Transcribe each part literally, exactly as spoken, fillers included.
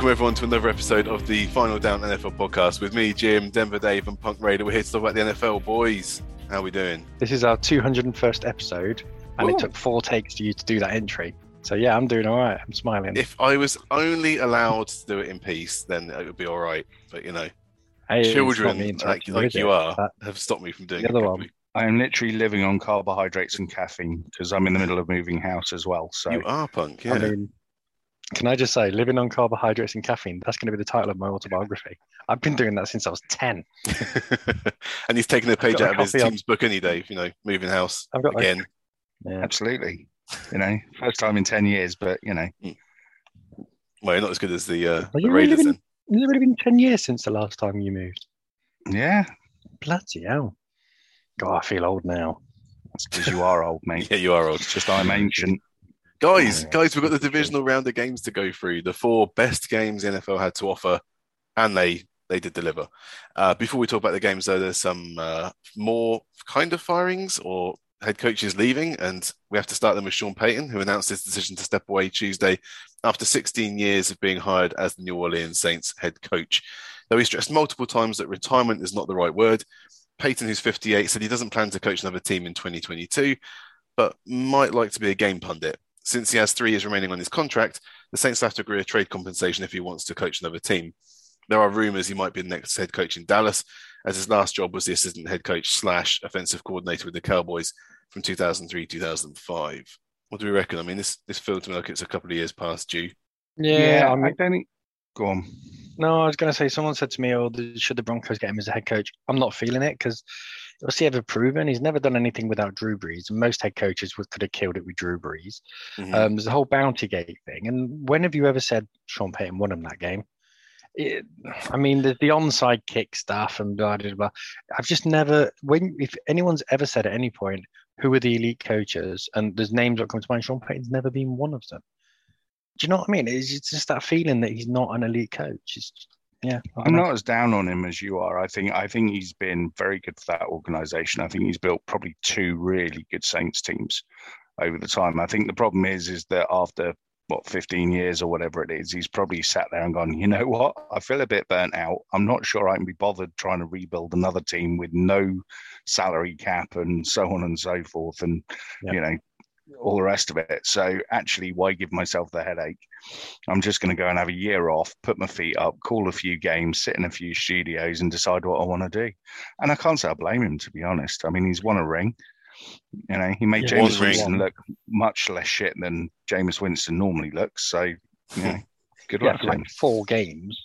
Welcome everyone to another episode of the Final Down N F L podcast with me, Jim, Denver Dave and Punk Raider. We're here to talk about the N F L, boys. How are we doing? This is our two hundred first episode and Ooh. It took four takes for you to do that entry. So yeah, I'm doing all right. I'm smiling. If I was only allowed to do it in peace, then it would be all right. But you know, hey, children like, like you are that, have stopped me from doing the other it. One. I am literally living on carbohydrates and caffeine because I'm in the middle of moving house as well. So you are, Punk, yeah. I mean, can I just say, living on carbohydrates and caffeine, that's going to be the title of my autobiography. I've been doing that since I was ten. And he's taking a page out of his team's book any day, you know, moving house I've got again. Like, yeah. Absolutely. You know, first time in ten years, but, you know. Well, you're not as good as the, uh, the Raiders really been, then. It's already been ten years since the last time you moved. Yeah. Bloody hell. God, I feel old now. That's because you are old, mate. Yeah, you are old. It's just I'm ancient. Guys, guys, we've got the divisional round of games to go through. The four best games the N F L had to offer, and they they did deliver. Uh, before we talk about the games, though, there's some uh, more kind of firings or head coaches leaving, and we have to start them with Sean Payton, who announced his decision to step away Tuesday after sixteen years of being hired as the New Orleans Saints head coach. Though he stressed multiple times that retirement is not the right word, Payton, who's fifty-eight, said he doesn't plan to coach another team in twenty twenty-two, but might like to be a game pundit. Since he has three years remaining on his contract, the Saints will have to agree a trade compensation if he wants to coach another team. There are rumours he might be the next head coach in Dallas, as his last job was the assistant head coach slash offensive coordinator with the Cowboys from two thousand three to two thousand five. What do we reckon? I mean, this, this feels to me like it's a couple of years past due. Yeah, yeah I, mean, I don't think... Go on. No, I was going to say, someone said to me, oh, should the Broncos get him as a head coach? I'm not feeling it because... Was he ever proven? He's never done anything without Drew Brees, and most head coaches would, could have killed it with Drew Brees. Mm-hmm. Um, there's the whole Bounty Gate thing. And when have you ever said Sean Payton won him that game? It, I mean, the, the onside kick stuff and blah, blah, blah. I've just never, when if anyone's ever said at any point, who are the elite coaches? And there's names that come to mind. Sean Payton's never been one of them. Do you know what I mean? It's, it's just that feeling that he's not an elite coach. It's, Yeah, I'm not as down on him as you are. I think I think he's been very good for that organisation. I think he's built probably two really good Saints teams over the time. I think the problem is is that after, what, fifteen years or whatever it is, he's probably sat there and gone, you know what, I feel a bit burnt out. I'm not sure I can be bothered trying to rebuild another team with no salary cap and so on and so forth and, yeah. you know, all the rest of it. So actually, why give myself the headache? I'm just going to go and have a year off, put my feet up, call a few games, sit in a few studios and decide what I want to do. And I can't say I blame him, to be honest. I mean, he's won a ring. You know, he made yeah, Jameis Winston look much less shit than Jameis Winston normally looks. So, you know, good luck. Yeah, like four games.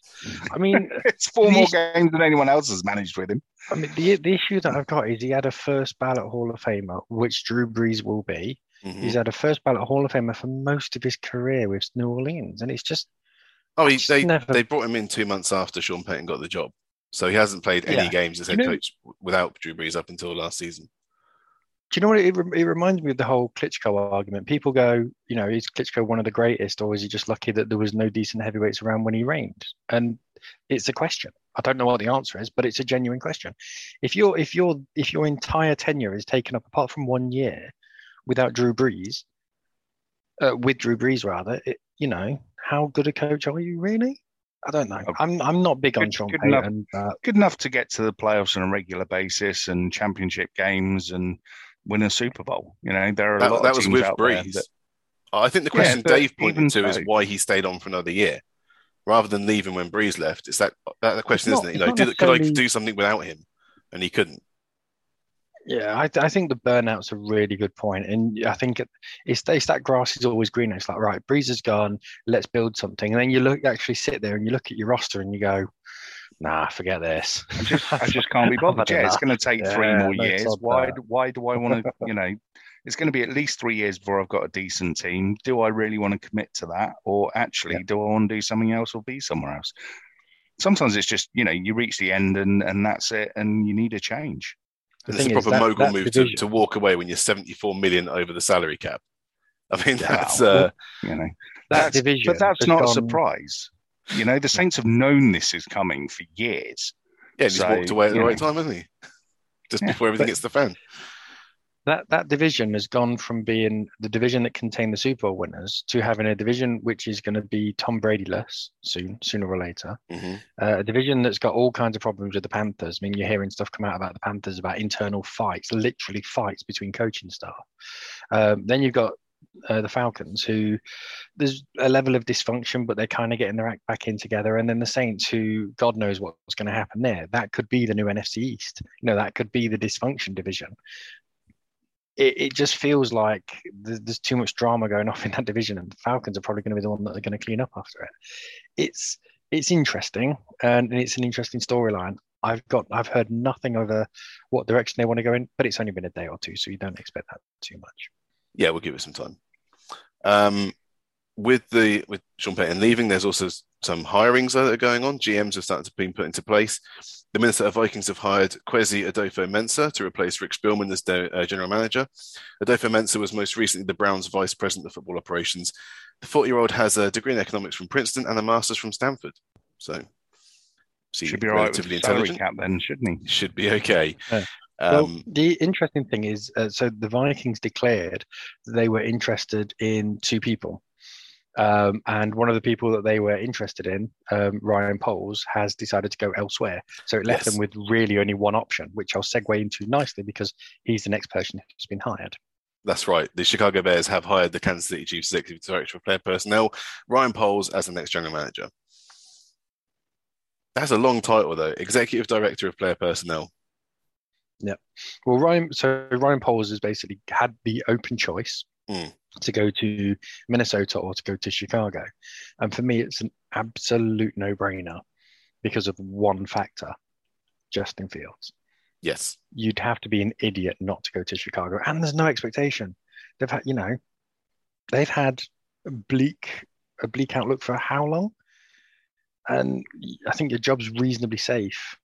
I mean, it's four more issue, games than anyone else has managed with him. I mean, the, the issue that I've got is he had a first ballot Hall of Famer, which Drew Brees will be. Mm-hmm. He's had a first ballot Hall of Famer for most of his career with New Orleans, and it's just oh, he, just they never... they brought him in two months after Sean Payton got the job, so he hasn't played any yeah. games as head you know, coach without Drew Brees up until last season. Do you know what it, it reminds me of? The whole Klitschko argument. People go, you know, is Klitschko one of the greatest, or is he just lucky that there was no decent heavyweights around when he reigned? And it's a question. I don't know what the answer is, but it's a genuine question. If your if your if your entire tenure is taken up, apart from one year. Without Drew Brees, uh, with Drew Brees rather, it, you know, how good a coach are you really? I don't know. I'm I'm not big good, on Sean good Payton. Enough, but... Good enough to get to the playoffs on a regular basis and championship games and win a Super Bowl. You know, there are that, a lot that of teams was with out Brees. That... I think the question yeah, Dave pointed to so... is why he stayed on for another year, rather than leaving when Brees left. It's that that the question, not, isn't it? You know, did, could I do something without him? And he couldn't. Yeah, I, I think the burnout's a really good point. And I think it's, it's that grass is always greener. It's like, right, Breeze is gone, let's build something. And then you look actually sit there and you look at your roster and you go, nah, forget this. I just, I just can't be bothered. Yeah, it's going to take yeah, three more years. Why, why do I want to, you know, it's going to be at least three years before I've got a decent team. Do I really want to commit to that? Or actually, yeah. do I want to do something else or be somewhere else? Sometimes it's just, you know, you reach the end and, and that's it and you need a change. It's a proper that, mogul move to, to walk away when you're seventy-four million over the salary cap. I mean, that's wow. uh, you know, that's, that division, but that's not gone... a surprise. You know, the Saints have known this is coming for years. Yeah, so, he's walked away at the know. right time, hasn't he? Just yeah, before everything but, hits the fan. that that division has gone from being the division that contained the Super Bowl winners to having a division which is going to be Tom Brady-less soon, sooner or later. Mm-hmm. Uh, a division that's got all kinds of problems with the Panthers. I mean, you're hearing stuff come out about the Panthers about internal fights, literally fights between coaching staff. Um, then you've got uh, the Falcons, who there's a level of dysfunction, but they're kind of getting their act back in together. And then the Saints, who God knows what's going to happen there. That could be the new N F C East. You know, that could be the dysfunction division. It, it just feels like there's, there's too much drama going off in that division, and the Falcons are probably going to be the one that are going to clean up after it. It's it's interesting, and it's an interesting storyline. I've got I've heard nothing over what direction they want to go in, but it's only been a day or two, so you don't expect that too much. Yeah, we'll give it some time. Um, with the with Sean Payton leaving, there's also some hirings that are going on. G Ms have started to be put into place. The Minnesota Vikings have hired Kwesi Adofo-Mensah to replace Rick Spielman as their uh, general manager. Adofo-Mensah was most recently the Browns' vice president of football operations. The forty-year-old has a degree in economics from Princeton and a master's from Stanford. So, so should be all right with the salary cap then, shouldn't he? Should be okay. Yeah. Well, um, the interesting thing is, uh, so the Vikings declared they were interested in two people. Um, and one of the people that they were interested in, um, Ryan Poles, has decided to go elsewhere. So it left yes. them with really only one option, which I'll segue into nicely because he's the next person who's been hired. That's right. The Chicago Bears have hired the Kansas City Chiefs Executive Director of Player Personnel, Ryan Poles, as the next general manager. That's a long title, though. Executive Director of Player Personnel. Yeah. Well, Ryan, so Ryan Poles has basically had the open choice. Mm. To go to Minnesota or to go to Chicago. And for me, it's an absolute no-brainer because of one factor, Justin Fields. Yes. You'd have to be an idiot not to go to Chicago. And there's no expectation. They've had, you know, they've had a bleak, a bleak outlook for how long? And I think your job's reasonably safe.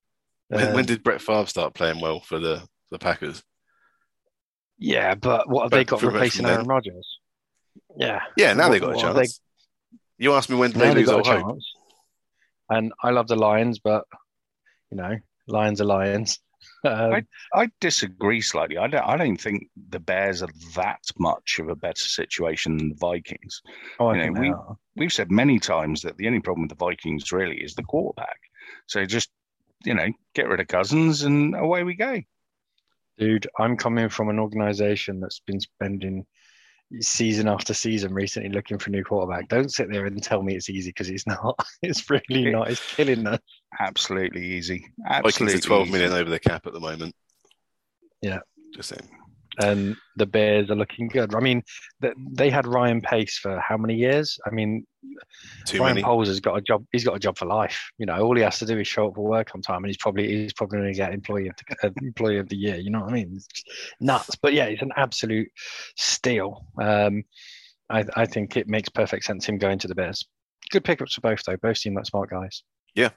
When, um, when did Brett Favre start playing well for the, the Packers? Yeah, but what have but they got replacing Aaron Rodgers? Yeah. Yeah, now what, they got a chance. They, you asked me when did they lose all hope. And I love the Lions, but, you know, Lions are Lions. Um, I, I disagree slightly. I don't, I don't think the Bears are that much of a better situation than the Vikings. Oh, I you think know, we, we've said many times that the only problem with the Vikings really is the quarterback. So just, you know, get rid of Cousins and away we go. Dude, I'm coming from an organization that's been spending season after season recently looking for a new quarterback. Don't sit there and tell me it's easy because it's not. It's really not. It's killing us. Absolutely easy. Absolutely. Vikings are twelve million over the cap at the moment. Yeah. Just saying. And the Bears are looking good. I mean, they had Ryan Pace for how many years? I mean, Too Ryan many. Poles has got a job. He's got a job for life. You know, all he has to do is show up for work on time, and he's probably he's probably going to get employee of the, employee of the year. You know what I mean? It's nuts. But yeah, it's an absolute steal. Um, I, I think it makes perfect sense him going to the Bears. Good pickups for both though. Both seem like smart guys. Yeah.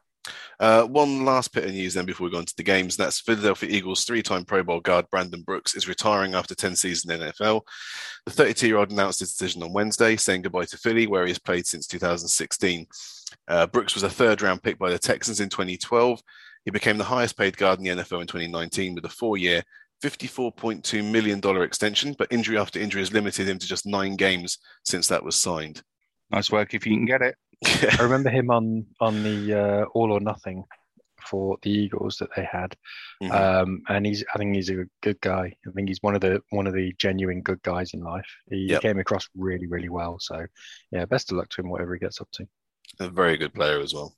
Uh, one last bit of news then before we go on to the games. That's Philadelphia Eagles three-time Pro Bowl guard Brandon Brooks is retiring after ten seasons in the N F L. The thirty-two-year-old announced his decision on Wednesday, saying goodbye to Philly, where he has played since two thousand sixteen. Uh, Brooks was a third-round pick by the Texans in twenty twelve. He became the highest-paid guard in the N F L in twenty nineteen with a four-year, fifty-four point two million dollars extension, but injury after injury has limited him to just nine games since that was signed. Nice work if you can get it. I remember him on on the uh, All or Nothing for the Eagles that they had, mm-hmm. um, and he's I think he's a good guy. I think he's one of the one of the genuine good guys in life. He yep. came across really really well. So yeah, best of luck to him whatever he gets up to. A very good player as well.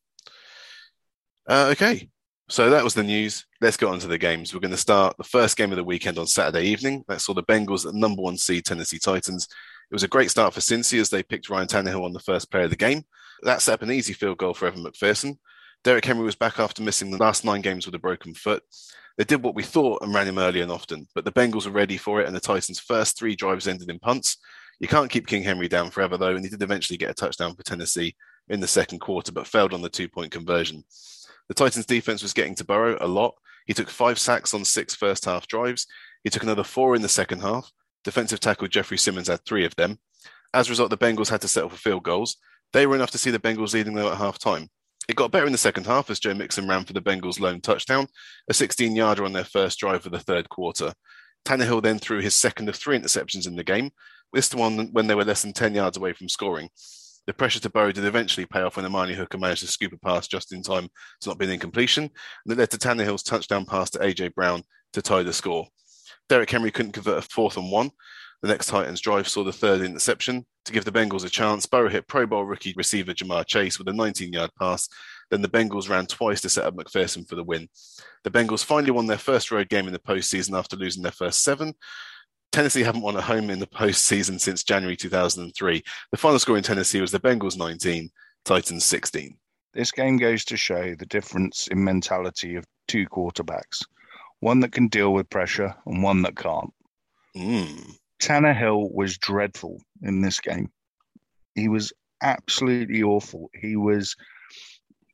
Uh, okay, so that was the news. Let's get on to the games. We're going to start the first game of the weekend on Saturday evening. That saw the Bengals at number one seed Tennessee Titans. It was a great start for Cincy as they picked Ryan Tannehill on the first play of the game. That set up an easy field goal for Evan McPherson. Derrick Henry was back after missing the last nine games with a broken foot. They did what we thought and ran him early and often, but the Bengals were ready for it and the Titans' first three drives ended in punts. You can't keep King Henry down forever, though, and he did eventually get a touchdown for Tennessee in the second quarter, but failed on the two-point conversion. The Titans' defense was getting to Burrow a lot. He took five sacks on six first-half drives. He took another four in the second half. Defensive tackle Jeffrey Simmons had three of them. As a result, the Bengals had to settle for field goals. They were enough to see the Bengals leading though at halftime. It got better in the second half as Joe Mixon ran for the Bengals' lone touchdown, a sixteen-yarder on their first drive of the third quarter. Tannehill then threw his second of three interceptions in the game, this one when they were less than ten yards away from scoring. The pressure to Burrow did eventually pay off when Imani Hooker managed to scoop a pass just in time to not be an incompletion, and it led to Tannehill's touchdown pass to A J Brown to tie the score. Derrick Henry couldn't convert a fourth and one. The next Titans drive saw the third interception. To give the Bengals a chance, Burrow hit Pro Bowl rookie receiver Ja'Marr Chase with a nineteen-yard pass. Then the Bengals ran twice to set up McPherson for the win. The Bengals finally won their first road game in the postseason after losing their first seven. Tennessee haven't won at home in the postseason since January two thousand three. The final score in Tennessee was the Bengals nineteen, Titans sixteen. This game goes to show the difference in mentality of two quarterbacks, one that can deal with pressure and one that can't. Mm. Tannehill was dreadful in this game. He was absolutely awful. He was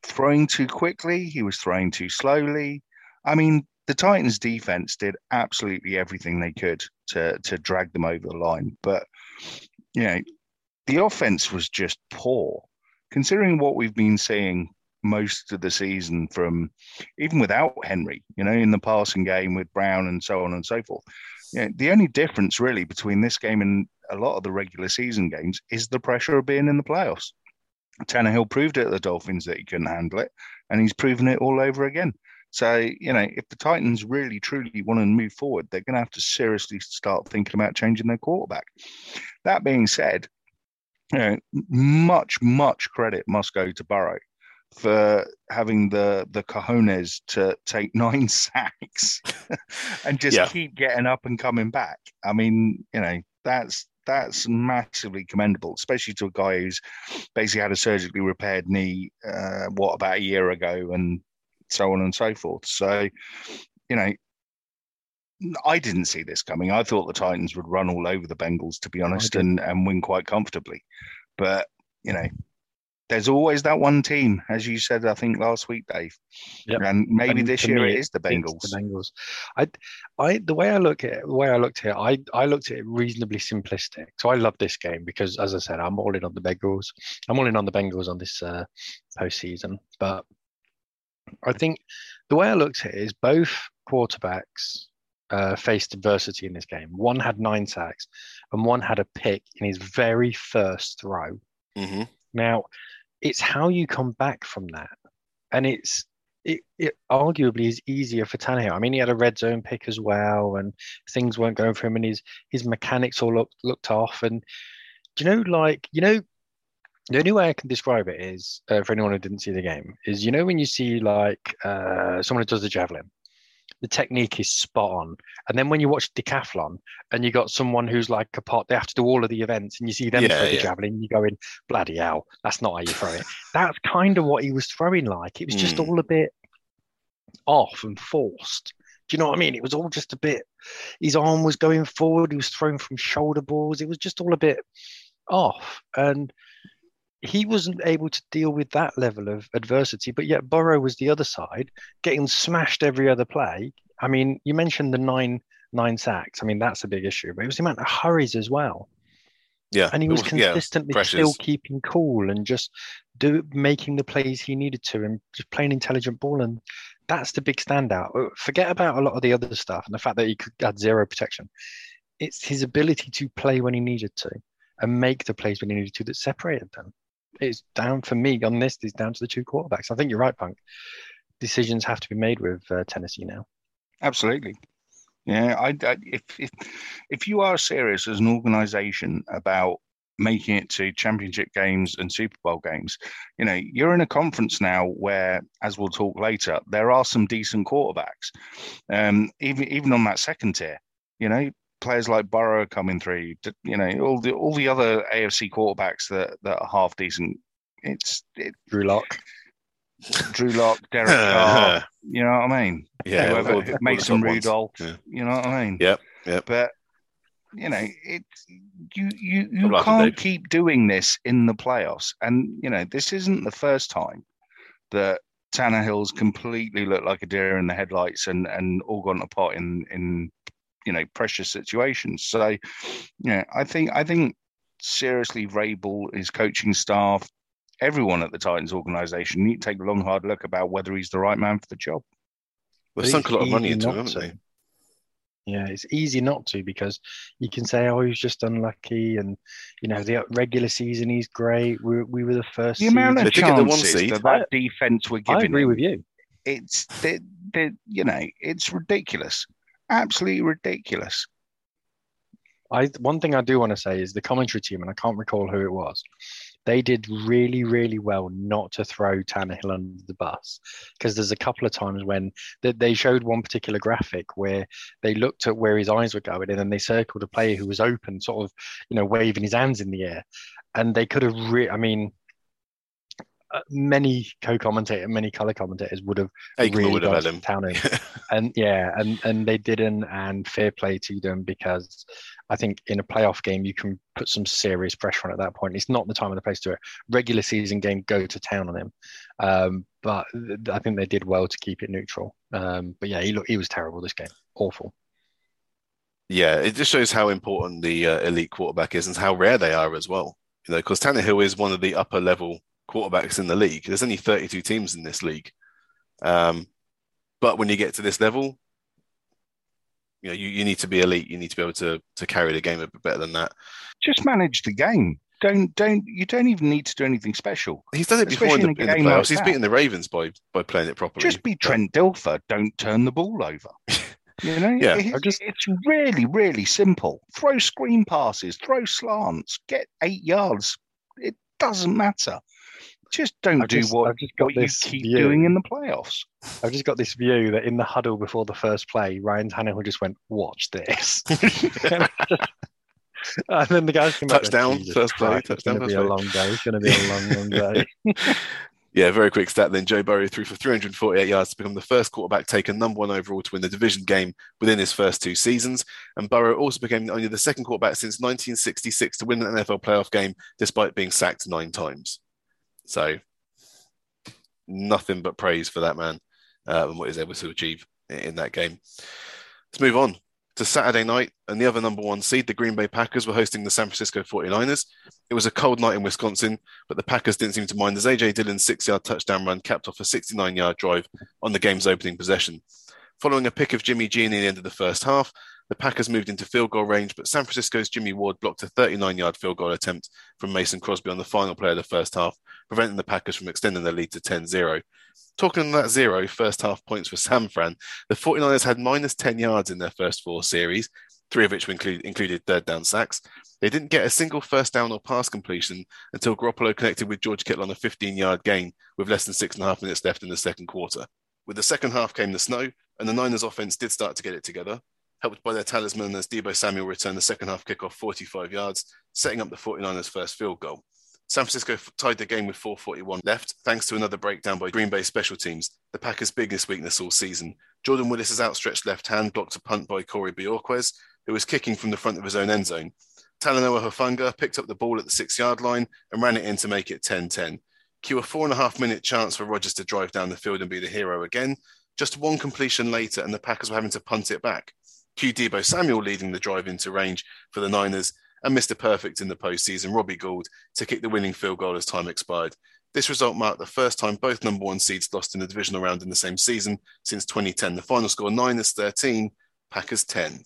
throwing too quickly. He was throwing too slowly. I mean, the Titans' defense did absolutely everything they could to, to drag them over the line. But, you know, the offense was just poor. Considering what we've been seeing most of the season from, even without Henry, you know, in the passing game with Brown and so on and so forth. You know, the only difference really between this game and a lot of the regular season games is the pressure of being in the playoffs. Tannehill proved it at the Dolphins that he couldn't handle it, and he's proven it all over again. So, you know, if the Titans really, truly want to move forward, they're going to have to seriously start thinking about changing their quarterback. That being said, you know, much, much credit must go to Burrow for having the the cojones to take nine sacks and just yeah. keep getting up and coming back. I mean, you know, that's that's massively commendable, especially to a guy who's basically had a surgically repaired knee, uh, what, about a year ago and so on and so forth. So, you know, I didn't see this coming. I thought the Titans would run all over the Bengals, to be honest, and, and win quite comfortably. But, you know, there's always that one team, as you said, I think last week, Dave, yep. and maybe and this year me, it is the Bengals. The Bengals. I, I, the way I look at it, the way I looked at it, I, I looked at it reasonably simplistic. So I love this game because, as I said, I'm all in on the Bengals. I'm all in on the Bengals on this uh, postseason. But I think the way I looked at it is both quarterbacks uh, faced adversity in this game. One had nine sacks, and one had a pick in his very first throw. Mm-hmm. Now, it's how you come back from that. And it's it, it arguably is easier for Tannehill. I mean, he had a red zone pick as well, and things weren't going for him, and his his mechanics all look, looked off. And, you know, like, you know, the only way I can describe it is, uh, for anyone who didn't see the game, is, you know, when you see, like, uh, someone who does the javelin, the technique is spot on. And then when you watch decathlon and you got someone who's like a part, they have to do all of the events and you see them yeah, throw the yeah. javelin, you go in, bloody hell, that's not how you throw it. That's kind of what he was throwing like. It was just mm. all a bit off and forced. Do you know what I mean? It was all just a bit, his arm was going forward. He was throwing from shoulder balls. It was just all a bit off. And he wasn't able to deal with that level of adversity, but yet Burrow was the other side, getting smashed every other play. I mean, you mentioned the nine nine sacks. I mean, that's a big issue, but it was the amount of hurries as well. Yeah. And he was consistently yeah, still keeping cool and just do making the plays he needed to and just playing intelligent ball. And that's the big standout. Forget about a lot of the other stuff and the fact that he had zero protection. It's his ability to play when he needed to and make the plays when he needed to that separated them. It's down for me on this. It's down to the two quarterbacks. I think you're right, Punk. Decisions have to be made with uh, Tennessee now. Absolutely. Yeah. I, I, if, if if you are serious as an organization about making it to championship games and Super Bowl games, you know, you're in a conference now where, as we'll talk later, there are some decent quarterbacks. Um, even even on that second tier, you know. Players like Burrow coming through, you know, all the all the other A F C quarterbacks that, that are half decent. It's it, Drew Lock, Drew Lock, Derek Carr. You know what I mean? Yeah. Whoever, all, Mason all Rudolph. Yeah. You know what I mean? Yep. Yep. But you know, it you you you I'll can't keep doing this in the playoffs, and you know this isn't the first time that Tannehill's completely looked like a deer in the headlights and and all gone to pot in in. you know, pressure situations. So, you know, I think, I think seriously, Vrabel, his coaching staff, everyone at the Titans organization need to take a long, hard look about whether he's the right man for the job. They've sunk a lot of money into him, haven't they? Yeah, it's easy not to, because you can say, oh, he's just unlucky, and, you know, the regular season he's great. We, we were the first the seed. Amount of chances the that, that defence were giving I agree him, with you. It's, they're, they're, you know, it's ridiculous. Absolutely ridiculous. I One thing I do want to say is the commentary team, and I can't recall who it was, they did really, really well not to throw Tannehill under the bus, because there's a couple of times when they, they showed one particular graphic where they looked at where his eyes were going, and then they circled a player who was open, sort of, you know, waving his hands in the air. And they could have, re- I mean, many co-commentators, many colour commentators would have Aikman really would have had him. Tannehill. and yeah, and, and they didn't, and fair play to them, because I think in a playoff game, you can put some serious pressure on at that point. It's not the time and the place to do it. Regular season game, go to town on him. Um, but th- I think they did well to keep it neutral. Um, but yeah, he look, he was terrible this game. Awful. Yeah, it just shows how important the uh, elite quarterback is, and how rare they are as well. You know, because Tannehill is one of the upper level quarterbacks in the league. There's only thirty-two teams in this league. Um, but when you get to this level, you know, you, you need to be elite. You need to be able to to carry the game a bit better than that. Just manage the game. Don't don't you don't even need to do anything special. He's done it before in the, in the playoffs. Like He's beaten the Ravens by by playing it properly. Just be Trent Dilfer. Don't turn the ball over. You know, yeah. It, it, just... it's really really simple. Throw screen passes. Throw slants. Get eight yards. It doesn't matter. Just don't I've do just, what, just what you keep view. doing in the playoffs. I've just got this view that in the huddle before the first play, Ryan Tannehill just went, watch this. And then the guys came touchdown, back. First play, touchdown, first play. It's going to be a long day. It's going to be a long, long day. Yeah, very quick stat then. Joe Burrow threw for three hundred forty-eight yards to become the first quarterback taken number one overall to win the division game within his first two seasons. And Burrow also became only the second quarterback since nineteen sixty-six to win an N F L playoff game, despite being sacked nine times. So, nothing but praise for that man uh, and what he's able to achieve in, in that game. Let's move on to Saturday night, and the other number one seed, the Green Bay Packers, were hosting the San Francisco forty-niners. It was a cold night in Wisconsin, but the Packers didn't seem to mind as A J Dillon's six-yard touchdown run capped off a sixty-nine-yard drive on the game's opening possession. Following a pick of Jimmy G in the end of the first half, the Packers moved into field goal range, but San Francisco's Jimmy Ward blocked a thirty-nine-yard field goal attempt from Mason Crosby on the final play of the first half, preventing the Packers from extending their lead to ten zero. Talking on that zero, first half points for San Fran, the forty-niners had minus ten yards in their first four series, three of which include, included third down sacks. They didn't get a single first down or pass completion until Garoppolo connected with George Kittle on a fifteen-yard gain with less than six and a half minutes left in the second quarter. With the second half came the snow, and the Niners offense did start to get it together, helped by their talisman as Debo Samuel returned the second half kickoff forty-five yards, setting up the forty-niners' first field goal. San Francisco tied the game with four forty-one left, thanks to another breakdown by Green Bay special teams, the Packers' biggest weakness all season. Jordan Willis' outstretched left hand blocked a punt by Corey Bjorquez, who was kicking from the front of his own end zone. Talanoa Hufanga picked up the ball at the six-yard line and ran it in to make it ten ten. Cue a four-and-a-half-minute chance for Rodgers to drive down the field and be the hero again. Just one completion later, and the Packers were having to punt it back. Cue Debo Samuel leading the drive into range for the Niners, and Mister Perfect in the postseason, Robbie Gould, to kick the winning field goal as time expired. This result marked the first time both number one seeds lost in the divisional round in the same season since twenty ten. The final score, Niners thirteen, Packers ten.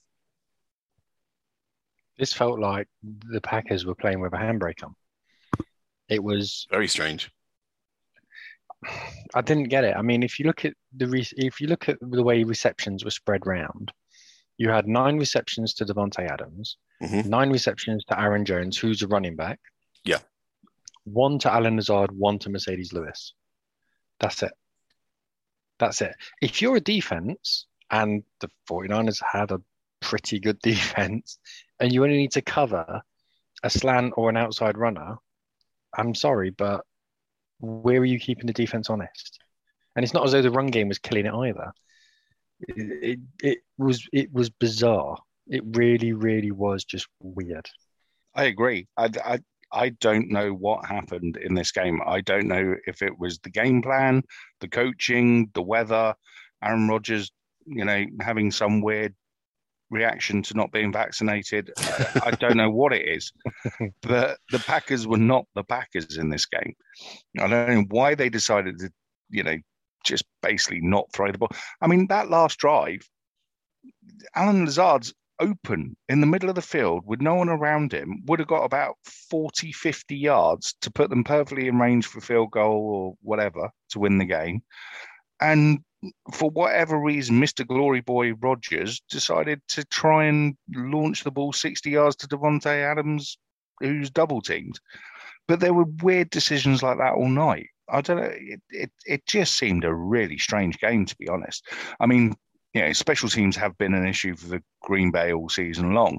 This felt like the Packers were playing with a handbrake on. It was... very strange. I didn't get it. I mean, if you look at the re- if you look at the way receptions were spread round, you had nine receptions to Davante Adams, mm-hmm. nine receptions to Aaron Jones, who's a running back. Yeah. One to Allen Lazard, one to Mercedes Lewis. That's it. That's it. If you're a defense, and the forty-niners had a pretty good defense, and you only need to cover a slant or an outside runner, I'm sorry, but where are you keeping the defense honest? And it's not as though the run game was killing it either. It, it it was it was bizarre. It really, really was just weird. I agree. I, I, I don't know what happened in this game. I don't know if it was the game plan, the coaching, the weather, Aaron Rodgers, you know, having some weird reaction to not being vaccinated. I, I don't know what it is. But the Packers were not the Packers in this game. I don't know why they decided to, you know, just basically not throw the ball. I mean, that last drive, Alan Lazard's open in the middle of the field with no one around him, would have got about forty, fifty yards to put them perfectly in range for field goal or whatever to win the game. And for whatever reason, Mister Glory Boy Rodgers decided to try and launch the ball sixty yards to Davante Adams, who's double teamed. But there were weird decisions like that all night. I don't know. It, it, it just seemed a really strange game, to be honest. I mean, you know, special teams have been an issue for the Green Bay all season long.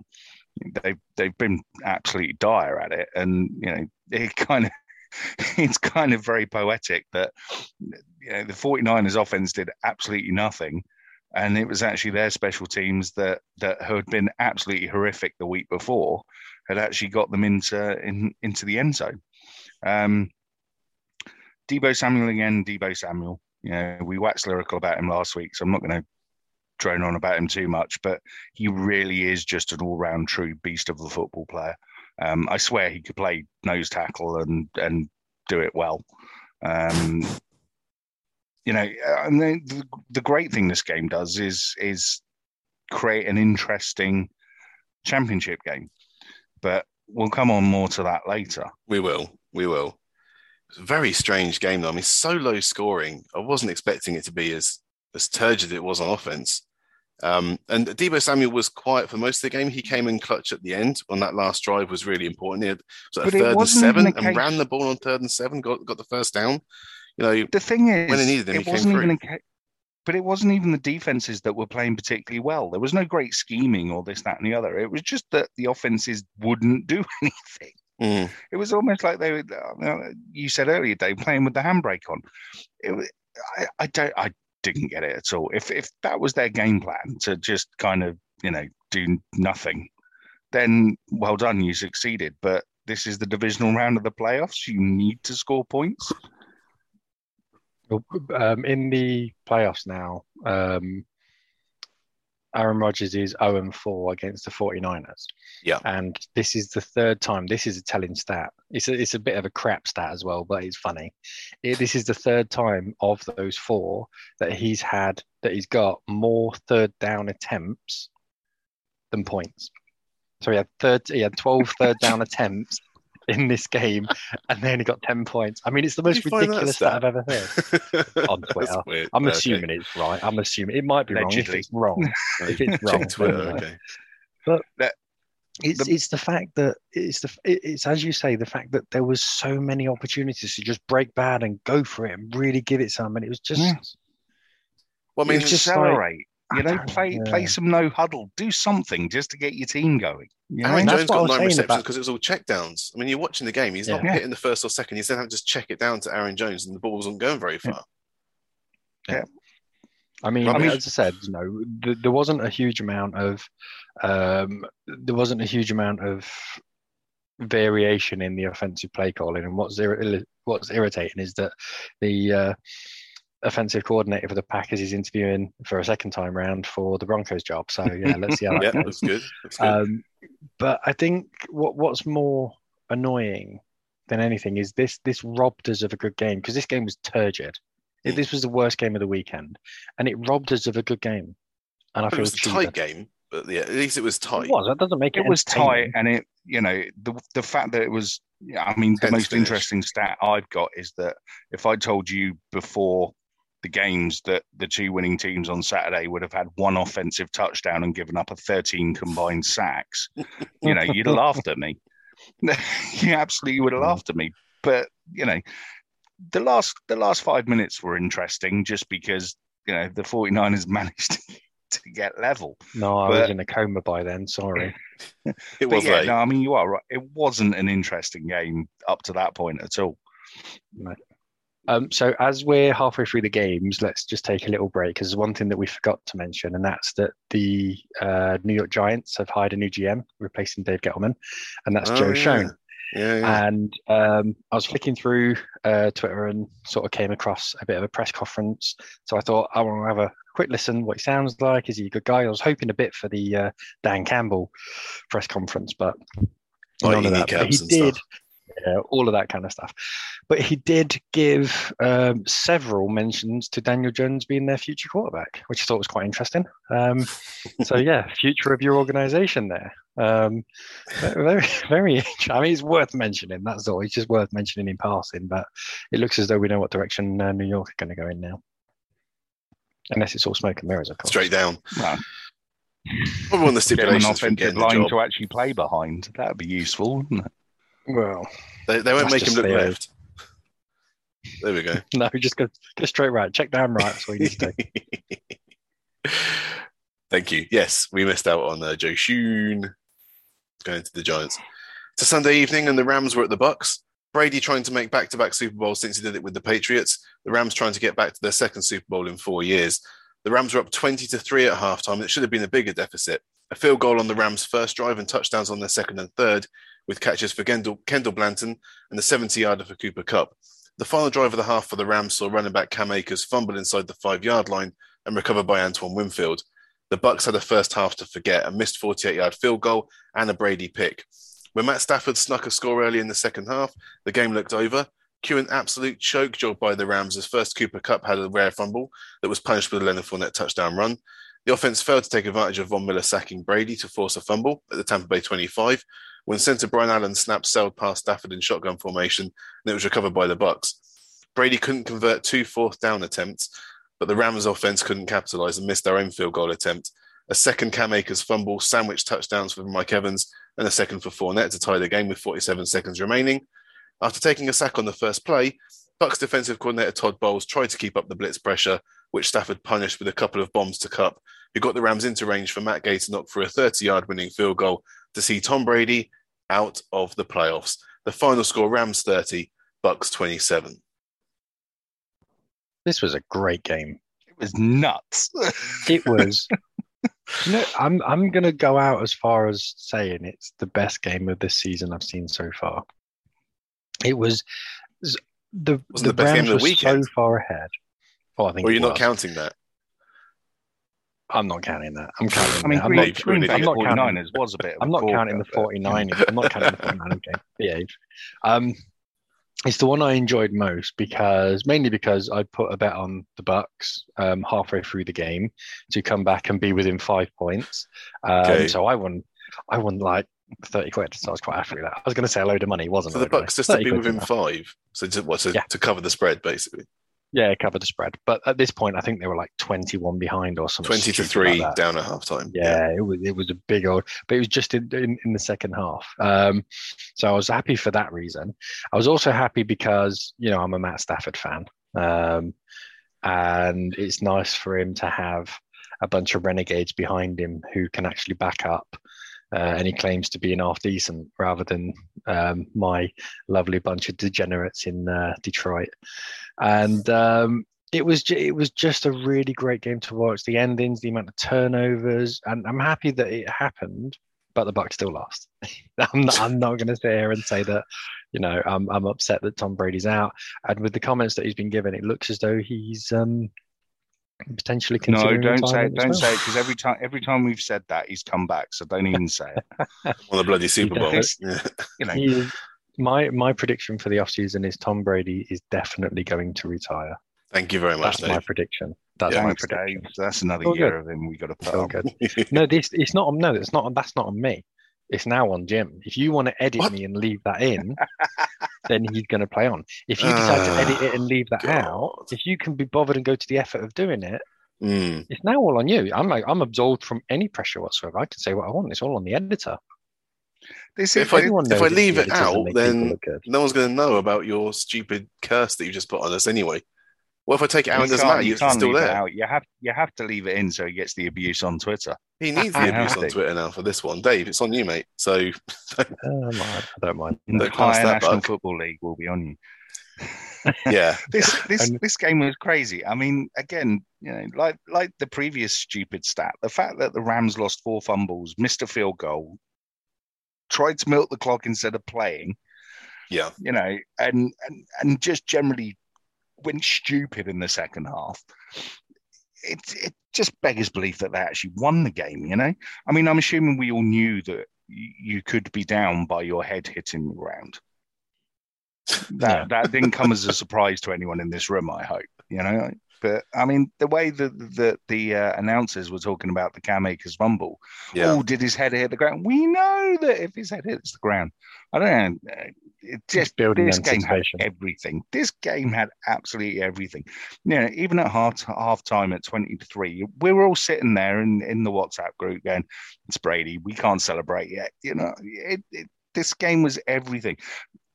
They've, they've been absolutely dire at it. And, you know, it kind of, it's kind of very poetic that, you know, the 49ers offense did absolutely nothing. And it was actually their special teams that, that had been absolutely horrific the week before had actually got them into, in, into the end zone. Um, Debo Samuel again, Debo Samuel. You know, we waxed lyrical about him last week, so I'm not going to drone on about him too much, but he really is just an all-round true beast of a football player. Um, I swear he could play nose tackle and and do it well. Um, you know, and the, the great thing this game does is is create an interesting championship game. But we'll come on more to that later. We will. We will. It's a very strange game, though. I mean, so low scoring. I wasn't expecting it to be as as turgid as it was on offense. Um, and Debo Samuel was quiet for most of the game. He came in clutch at the end on that last drive, was really important. He had sort of third and seven and ran the ball on third and seven, got, got the first down. You know, the thing is, when they needed him, he came through. But it wasn't even the defenses that were playing particularly well. There was no great scheming or this, that, and the other. It was just that the offenses wouldn't do anything. Mm. It was almost like they were, you said earlier, they were playing with the handbrake on. It was, I, I don't, I didn't get it at all. If if that was their game plan to just kind of, you know, do nothing, then well done, you succeeded. But this is the divisional round of the playoffs. You need to score points. Um, in the playoffs now, um, Aaron Rodgers is oh and four against the 49ers. Yeah. And this is the third time. This is a telling stat. It's a, it's a bit of a crap stat as well, but it's funny. It, this is the third time of those four that he's had, that he's got more third down attempts than points. So he had, thirty, he had twelve third down attempts in this game, and then he got ten points. I mean, it's the most ridiculous stat I've ever heard on Twitter. Weird, I'm assuming okay. It's right. I'm assuming it might be Allegedly. wrong. If it's wrong, if it's wrong, Twitter, okay. But that, it's the, it's the fact that it's the it's as you say, the fact that there was so many opportunities to just break bad and go for it and really give it some, and it was just. Yeah. Well, I mean, accelerate. You know, play yeah. play some no huddle, do something just to get your team going. You know? Aaron That's Jones got nine receptions about... because it was all checkdowns. I mean, you're watching the game; he's yeah. not yeah. hitting the first or second. He's then having to just check it down to Aaron Jones, and the ball wasn't going very far. Yeah, yeah. I mean, I mean, as I said, you know, th- there wasn't a huge amount of um, there wasn't a huge amount of variation in the offensive play calling, and what's ir- what's irritating is that the. Uh, offensive coordinator for the Packers is interviewing for a second time round for the Broncos job. So yeah, let's see how that yeah, goes. That's good. That's good. Um, but I think what what's more annoying than anything is this this robbed us of a good game, because this game was turgid. Mm. It, this was the worst game of the weekend, and it robbed us of a good game. And I but feel it was a tight game, but yeah, at least it was tight. It was. That doesn't make it. It was tight, and it you know the the fact that it was. I mean, the most finish. interesting stat I've got is that if I told you before the games that the two winning teams on Saturday would have had one offensive touchdown and given up a thirteen combined sacks, you know, you'd have laughed at me. You absolutely would have laughed at me. But, you know, the last the last five minutes were interesting just because, you know, the 49ers managed to, to get level. No, I but, was in a coma by then, sorry. It was yeah, no, I mean, you are right. It wasn't an interesting game up to that point at all. No. Um, so as we're halfway through the games, let's just take a little break, because there's one thing that we forgot to mention, and that's that the uh, New York Giants have hired a new G M, replacing Dave Gettleman, and that's oh, Joe yeah. Schoen. Yeah, yeah. And um, I was flicking through uh, Twitter and sort of came across a bit of a press conference. So I thought, I want to have a quick listen, what he sounds like. Is he a good guy? I was hoping a bit for the uh, Dan Campbell press conference, but like none of that. But he did. Stuff. yeah, all of that kind of stuff. But he did give um, several mentions to Daniel Jones being their future quarterback, which I thought was quite interesting. Um, so, yeah, future of your organization there. Um, very, very interesting. I mean, it's worth mentioning, that's all. It's just worth mentioning in passing, but it looks as though we know what direction uh, New York are going to go in now. Unless it's all smoke and mirrors, of course. Straight down. No. I want the stipulations an offensive the line job. To actually play behind. That would be useful, wouldn't it? Well, they, they won't make him look the left. There we go. No, just go, go straight right. Check down right. That's what you need to do. Thank you. Yes, we missed out on uh, Joe Schoon going to the Giants. It's a Sunday evening, and the Rams were at the Bucks. Brady trying to make back-to-back Super Bowls since he did it with the Patriots. The Rams trying to get back to their second Super Bowl in four years. The Rams were up twenty to three at halftime. It should have been a bigger deficit. A field goal on the Rams' first drive and touchdowns on their second and third, with catches for Kendall, Kendall Blanton and the seventy-yarder for Cooper Kupp. The final drive of the half for the Rams saw running back Cam Akers fumble inside the five-yard line and recover by Antoine Winfield. The Bucks had a first half to forget, a missed forty-eight-yard field goal and a Brady pick. When Matt Stafford snuck a score early in the second half, the game looked over. Cue an absolute choke job by the Rams as first Cooper Kupp had a rare fumble that was punished with a Leonard Fournette touchdown run. The offense failed to take advantage of Von Miller sacking Brady to force a fumble at the Tampa Bay twenty-five, when center Brian Allen snapped sailed past Stafford in shotgun formation, and it was recovered by the Bucks. Brady couldn't convert two fourth down attempts, but the Rams' offense couldn't capitalize and missed their own field goal attempt. A second Cam Akers fumble sandwiched touchdowns for Mike Evans and a second for Fournette to tie the game with forty-seven seconds remaining. After taking a sack on the first play, Bucks defensive coordinator Todd Bowles tried to keep up the blitz pressure, which Stafford punished with a couple of bombs to Kupp, who got the Rams into range for Matt Gay to knock for a thirty-yard winning field goal to see Tom Brady out of the playoffs. The final score, Rams thirty, Bucks twenty-seven. This was a great game. It was nuts. It was. You know, I'm I'm going to go out as far as saying it's the best game of this season I've seen so far. It was the the, the Rams were so far ahead. Oh, I think. Well, you're not counting that. I'm not counting that. I'm counting. I mean, I'm not, Green Bay forty-niners was a bit. I'm not counting the forty-niners. I'm not counting the forty-niners game. Yeah, um, it's the one I enjoyed most because mainly because I put a bet on the Bucks um, halfway through the game to come back and be within five points. Um, okay. So I won. I won like thirty quid. So I was quite happy with that. I was going to say a load of money, wasn't it? So the Bucks just to be within five. So to, what, so yeah. to cover the spread, basically. Yeah, cover the spread. But at this point, I think they were like twenty-one behind or something. twenty to three like down at halftime. Yeah, yeah, it was it was a big old... But it was just in, in, in the second half. Um, so I was happy for that reason. I was also happy because, you know, I'm a Matt Stafford fan. Um, and it's nice for him to have a bunch of renegades behind him who can actually back up uh, any claims to being half decent rather than um, my lovely bunch of degenerates in uh, Detroit. And um, it was ju- it was just a really great game to watch. The endings, the amount of turnovers, and I'm happy that it happened, but the Bucks still lost. I'm not, I'm not going to sit here and say that, you know, I'm I'm upset that Tom Brady's out. And with the comments that he's been given, it looks as though he's um, potentially considering. No, don't say it. Don't well. say it because every time every time we've said that, he's come back. So don't even say it. Well, the bloody Super Bowl. Yeah. You know. He, My my prediction for the offseason is Tom Brady is definitely going to retire. Thank you very much. That's Dave. my prediction. That's yeah, my prediction. Dave. That's another all year good. of him we got to put on. No, this it's not on. No, it's not on. That's not on me. It's now on Jim. If you want to edit what? me and leave that in, then he's going to play on. If you decide uh, to edit it and leave that God. out, if you can be bothered and go to the effort of doing it, mm. it's now all on you. I'm like, I'm absolved from any pressure whatsoever. I can say what I want. It's all on the editor. This if I, if I leave it out, then no one's going to know about your stupid curse that you just put on us anyway. Well, if I take it out, it doesn't matter. It's still there. You have, you have to leave it in so he gets the abuse on Twitter. He needs the abuse on Twitter now for this one. Dave, it's on you, mate. So don't, oh, I don't mind. The entire National Football League will be on you. Yeah, this this this game was crazy. I mean, again, you know, like like the previous stupid stat, the fact that the Rams lost four fumbles, missed a field goal, tried to milk the clock instead of playing. Yeah. You know, and, and, and just generally went stupid in the second half. It it just beggars belief that they actually won the game, you know? I mean, I'm assuming we all knew that you could be down by your head hitting the ground. that that didn't come as a surprise to anyone in this room, I hope, you know. But I mean, the way that the, the uh, announcers were talking about the Cam Akers fumble, yeah. oh, did his head hit the ground? We know that if his head hits the ground, I don't know. It just building this game sensation. Had everything. This game had absolutely everything. You know, even at half half time at twenty to three, we were all sitting there in, in the WhatsApp group going, "It's Brady. We can't celebrate yet." You know, it, it, this game was everything.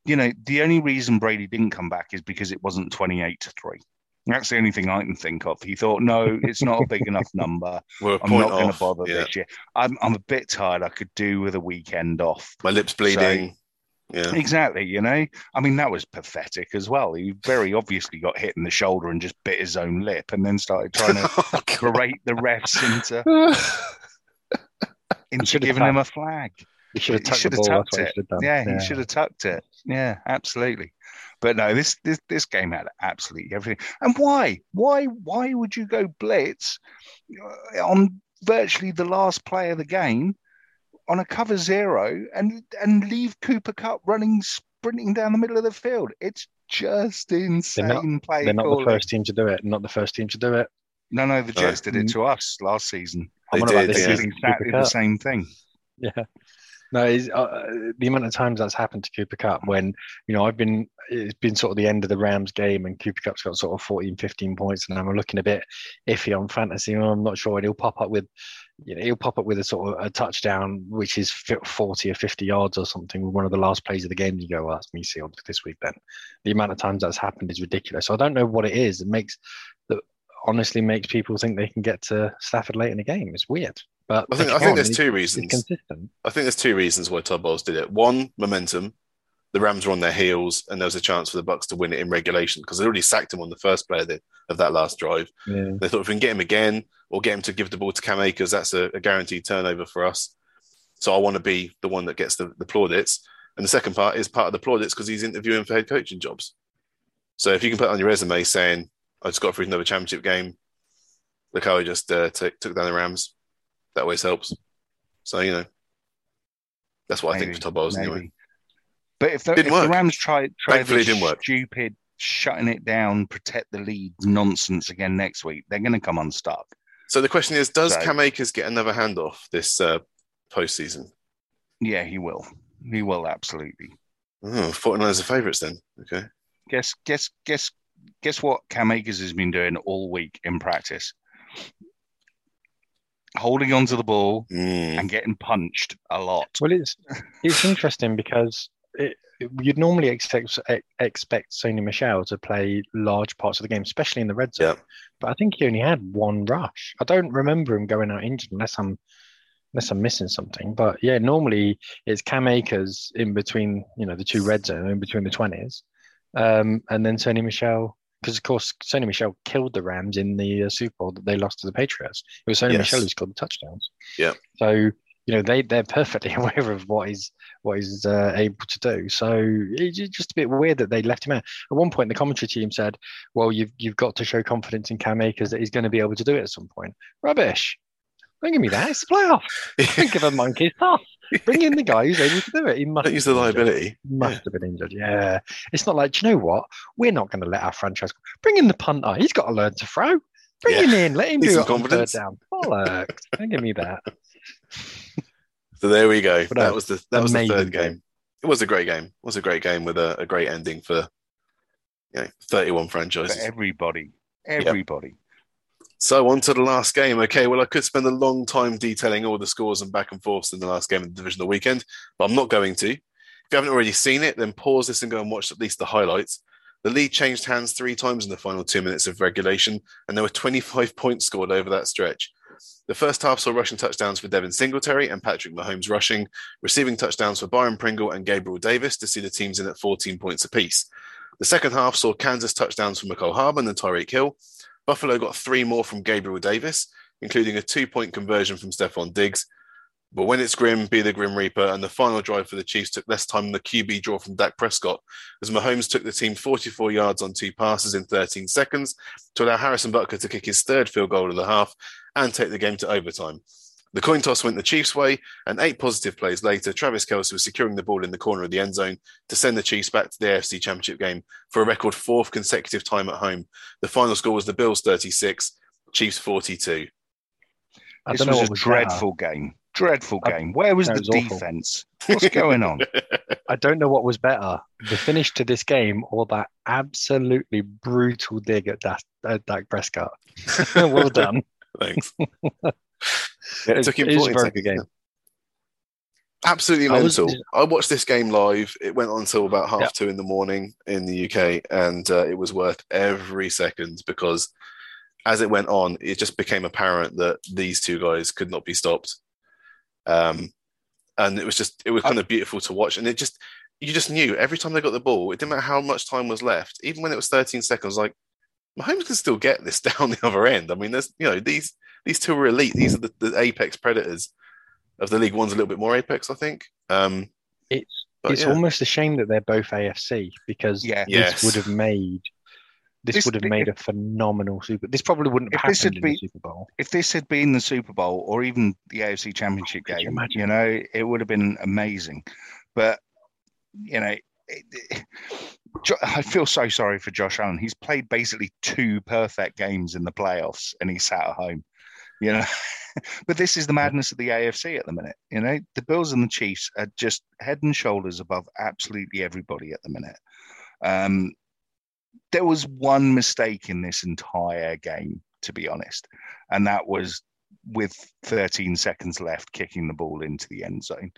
You know, the only reason Brady didn't come back is because it wasn't twenty eight to three. That's the only thing I can think of. He thought, no, it's not a big enough number. We're I'm not going to bother yeah. this year. I'm I'm a bit tired. I could do with a weekend off. My lips bleeding. So, yeah, exactly. You know, I mean, that was pathetic as well. He very obviously got hit in the shoulder and just bit his own lip, and then started trying to oh, berate the refs into into giving him a flag. He should have tucked, tucked it. Yeah, yeah, he should have tucked it. Yeah, absolutely. But no, this, this this game had absolutely everything. And why? Why why would you go blitz on virtually the last play of the game on a cover zero and and leave Cooper Kupp running, sprinting down the middle of the field? It's just insane they're not, play They're not calling. The first team to do it. Not the first team to do it. No, no, the Jets did it to us last season. They I did. This yeah. season, exactly the same thing. Yeah. No, uh, the amount of times that's happened to Cooper Kupp when, you know, I've been, it's been sort of the end of the Rams game and Cooper Kupp's got sort of fourteen, fifteen points and I'm looking a bit iffy on fantasy. And I'm not sure. And he'll pop up with, you know, he'll pop up with a sort of a touchdown, which is forty or fifty yards or something with one of the last plays of the game. You go, well, that's me sealed this week then. The amount of times that's happened is ridiculous. So I don't know what it is. It makes, that honestly makes people think they can get to Stafford late in the game. It's weird. But I think, I think there's two reasons. I think there's two reasons why Todd Bowles did it. One, momentum. The Rams were on their heels, and there was a chance for the Bucks to win it in regulation because they already sacked him on the first play of, the, of that last drive. Yeah. They thought if we can get him again or get him to give the ball to Cam Akers, that's a, a guaranteed turnover for us. So I want to be the one that gets the, the plaudits. And the second part is part of the plaudits because he's interviewing for head coaching jobs. So if you can put on your resume saying, I just got through another championship game, look how I just uh, t- took down the Rams. That always helps. So, you know, that's what maybe, I think for Todd Bowles anyway. But if the, if the Rams try, try the stupid work. shutting it down, protect the lead nonsense again next week, they're going to come unstuck. So the question is, does so, Cam Akers get another handoff this uh, postseason? Yeah, he will. He will, absolutely. Oh, forty-niners are favourites then. Okay. Guess, guess, guess, guess what Cam Akers has been doing all week in practice? Holding on to the ball mm. and getting punched a lot. Well, it's it's interesting because it, you'd normally expect expect Sonny Michel to play large parts of the game, especially in the red zone. Yep. But I think he only had one rush. I don't remember him going out injured unless I'm unless I'm missing something. But yeah, normally it's Cam Akers in between, you know, the two red zone, in between the twenties, um, and then Sonny Michel. Because, of course, Sonny Michel killed the Rams in the uh, Super Bowl that they lost to the Patriots. It was Sonny yes. Michel who scored the touchdowns. Yeah. So, you know, they, they're perfectly aware of what he's, what he's uh, able to do. So it's just a bit weird that they left him out. At one point, the commentary team said, well, you've, you've got to show confidence in Cam Akers that he's going to be able to do it at some point. Rubbish. Don't give me that. It's the playoff. Don't give a monkey's toss. Bring in the guy who's able to do it. He must Don't use the liability. He must yeah. have been injured. Yeah. It's not like, do you know what? We're not going to let our franchise go. Bring in the punter. He's got to learn to throw. Bring yeah. him in. Let him Need do it confidence. On third down. Bollocks. Don't give me that. So there we go. But that was the that was the third game. game. It was a great game. It was a great game with a, a great ending for you know, thirty-one franchises. For everybody. Everybody. Yep. So on to the last game. Okay, well, I could spend a long time detailing all the scores and back and forths in the last game of the divisional weekend, but I'm not going to. If you haven't already seen it, then pause this and go and watch at least the highlights. The lead changed hands three times in the final two minutes of regulation, and there were twenty-five points scored over that stretch. The first half saw rushing touchdowns for Devin Singletary and Patrick Mahomes rushing, receiving touchdowns for Byron Pringle and Gabriel Davis to see the teams in at fourteen points apiece. The second half saw Kansas touchdowns for McCole Hardman and Tyreek Hill. Buffalo got three more from Gabriel Davis, including a two-point conversion from Stephon Diggs. But when it's grim, be the Grim Reaper, and the final drive for the Chiefs took less time than the Q B draw from Dak Prescott, as Mahomes took the team forty-four yards on two passes in thirteen seconds to allow Harrison Butker to kick his third field goal of the half and take the game to overtime. The coin toss went the Chiefs' way, and eight positive plays later, Travis Kelce was securing the ball in the corner of the end zone to send the Chiefs back to the A F C Championship game for a record fourth consecutive time at home. The final score was the Bills thirty-six, Chiefs forty-two. I this was, was a dreadful better. game. Dreadful game. Where was, no, was the awful. defense? What's going on? I don't know what was better, the finish to this game or that absolutely brutal dig at Dak, at Dak Prescott. Well done. Thanks. Yeah, it, it, it was a very good game. Absolutely mental. I, was, I watched this game live. It went on until about half yeah. two in the morning in the U K, and uh, it was worth every second, because as it went on, it just became apparent that these two guys could not be stopped. Um, and it was just, it was kind of beautiful to watch. And it just, you just knew every time they got the ball, it didn't matter how much time was left. Even when it was thirteen seconds, like, Mahomes can still get this down the other end. I mean, there's, you know, these. These two are elite. These are the, the apex predators of the league. One's a little bit more apex, I think. Um, it's it's yeah. almost a shame that they're both A F C, because yeah. this yes. would have made this, this would have made a phenomenal Super. This probably wouldn't have happened in been, the Super Bowl. If this had been the Super Bowl or even the A F C Championship oh, game, you, you know, it would have been amazing. But you know, it, it, I feel so sorry for Josh Allen. He's played basically two perfect games in the playoffs, and he sat at home. You know, but this is the madness of the A F C at the minute. You know, the Bills and the Chiefs are just head and shoulders above absolutely everybody at the minute. Um, there was one mistake in this entire game, to be honest, and that was with thirteen seconds left, kicking the ball into the end zone.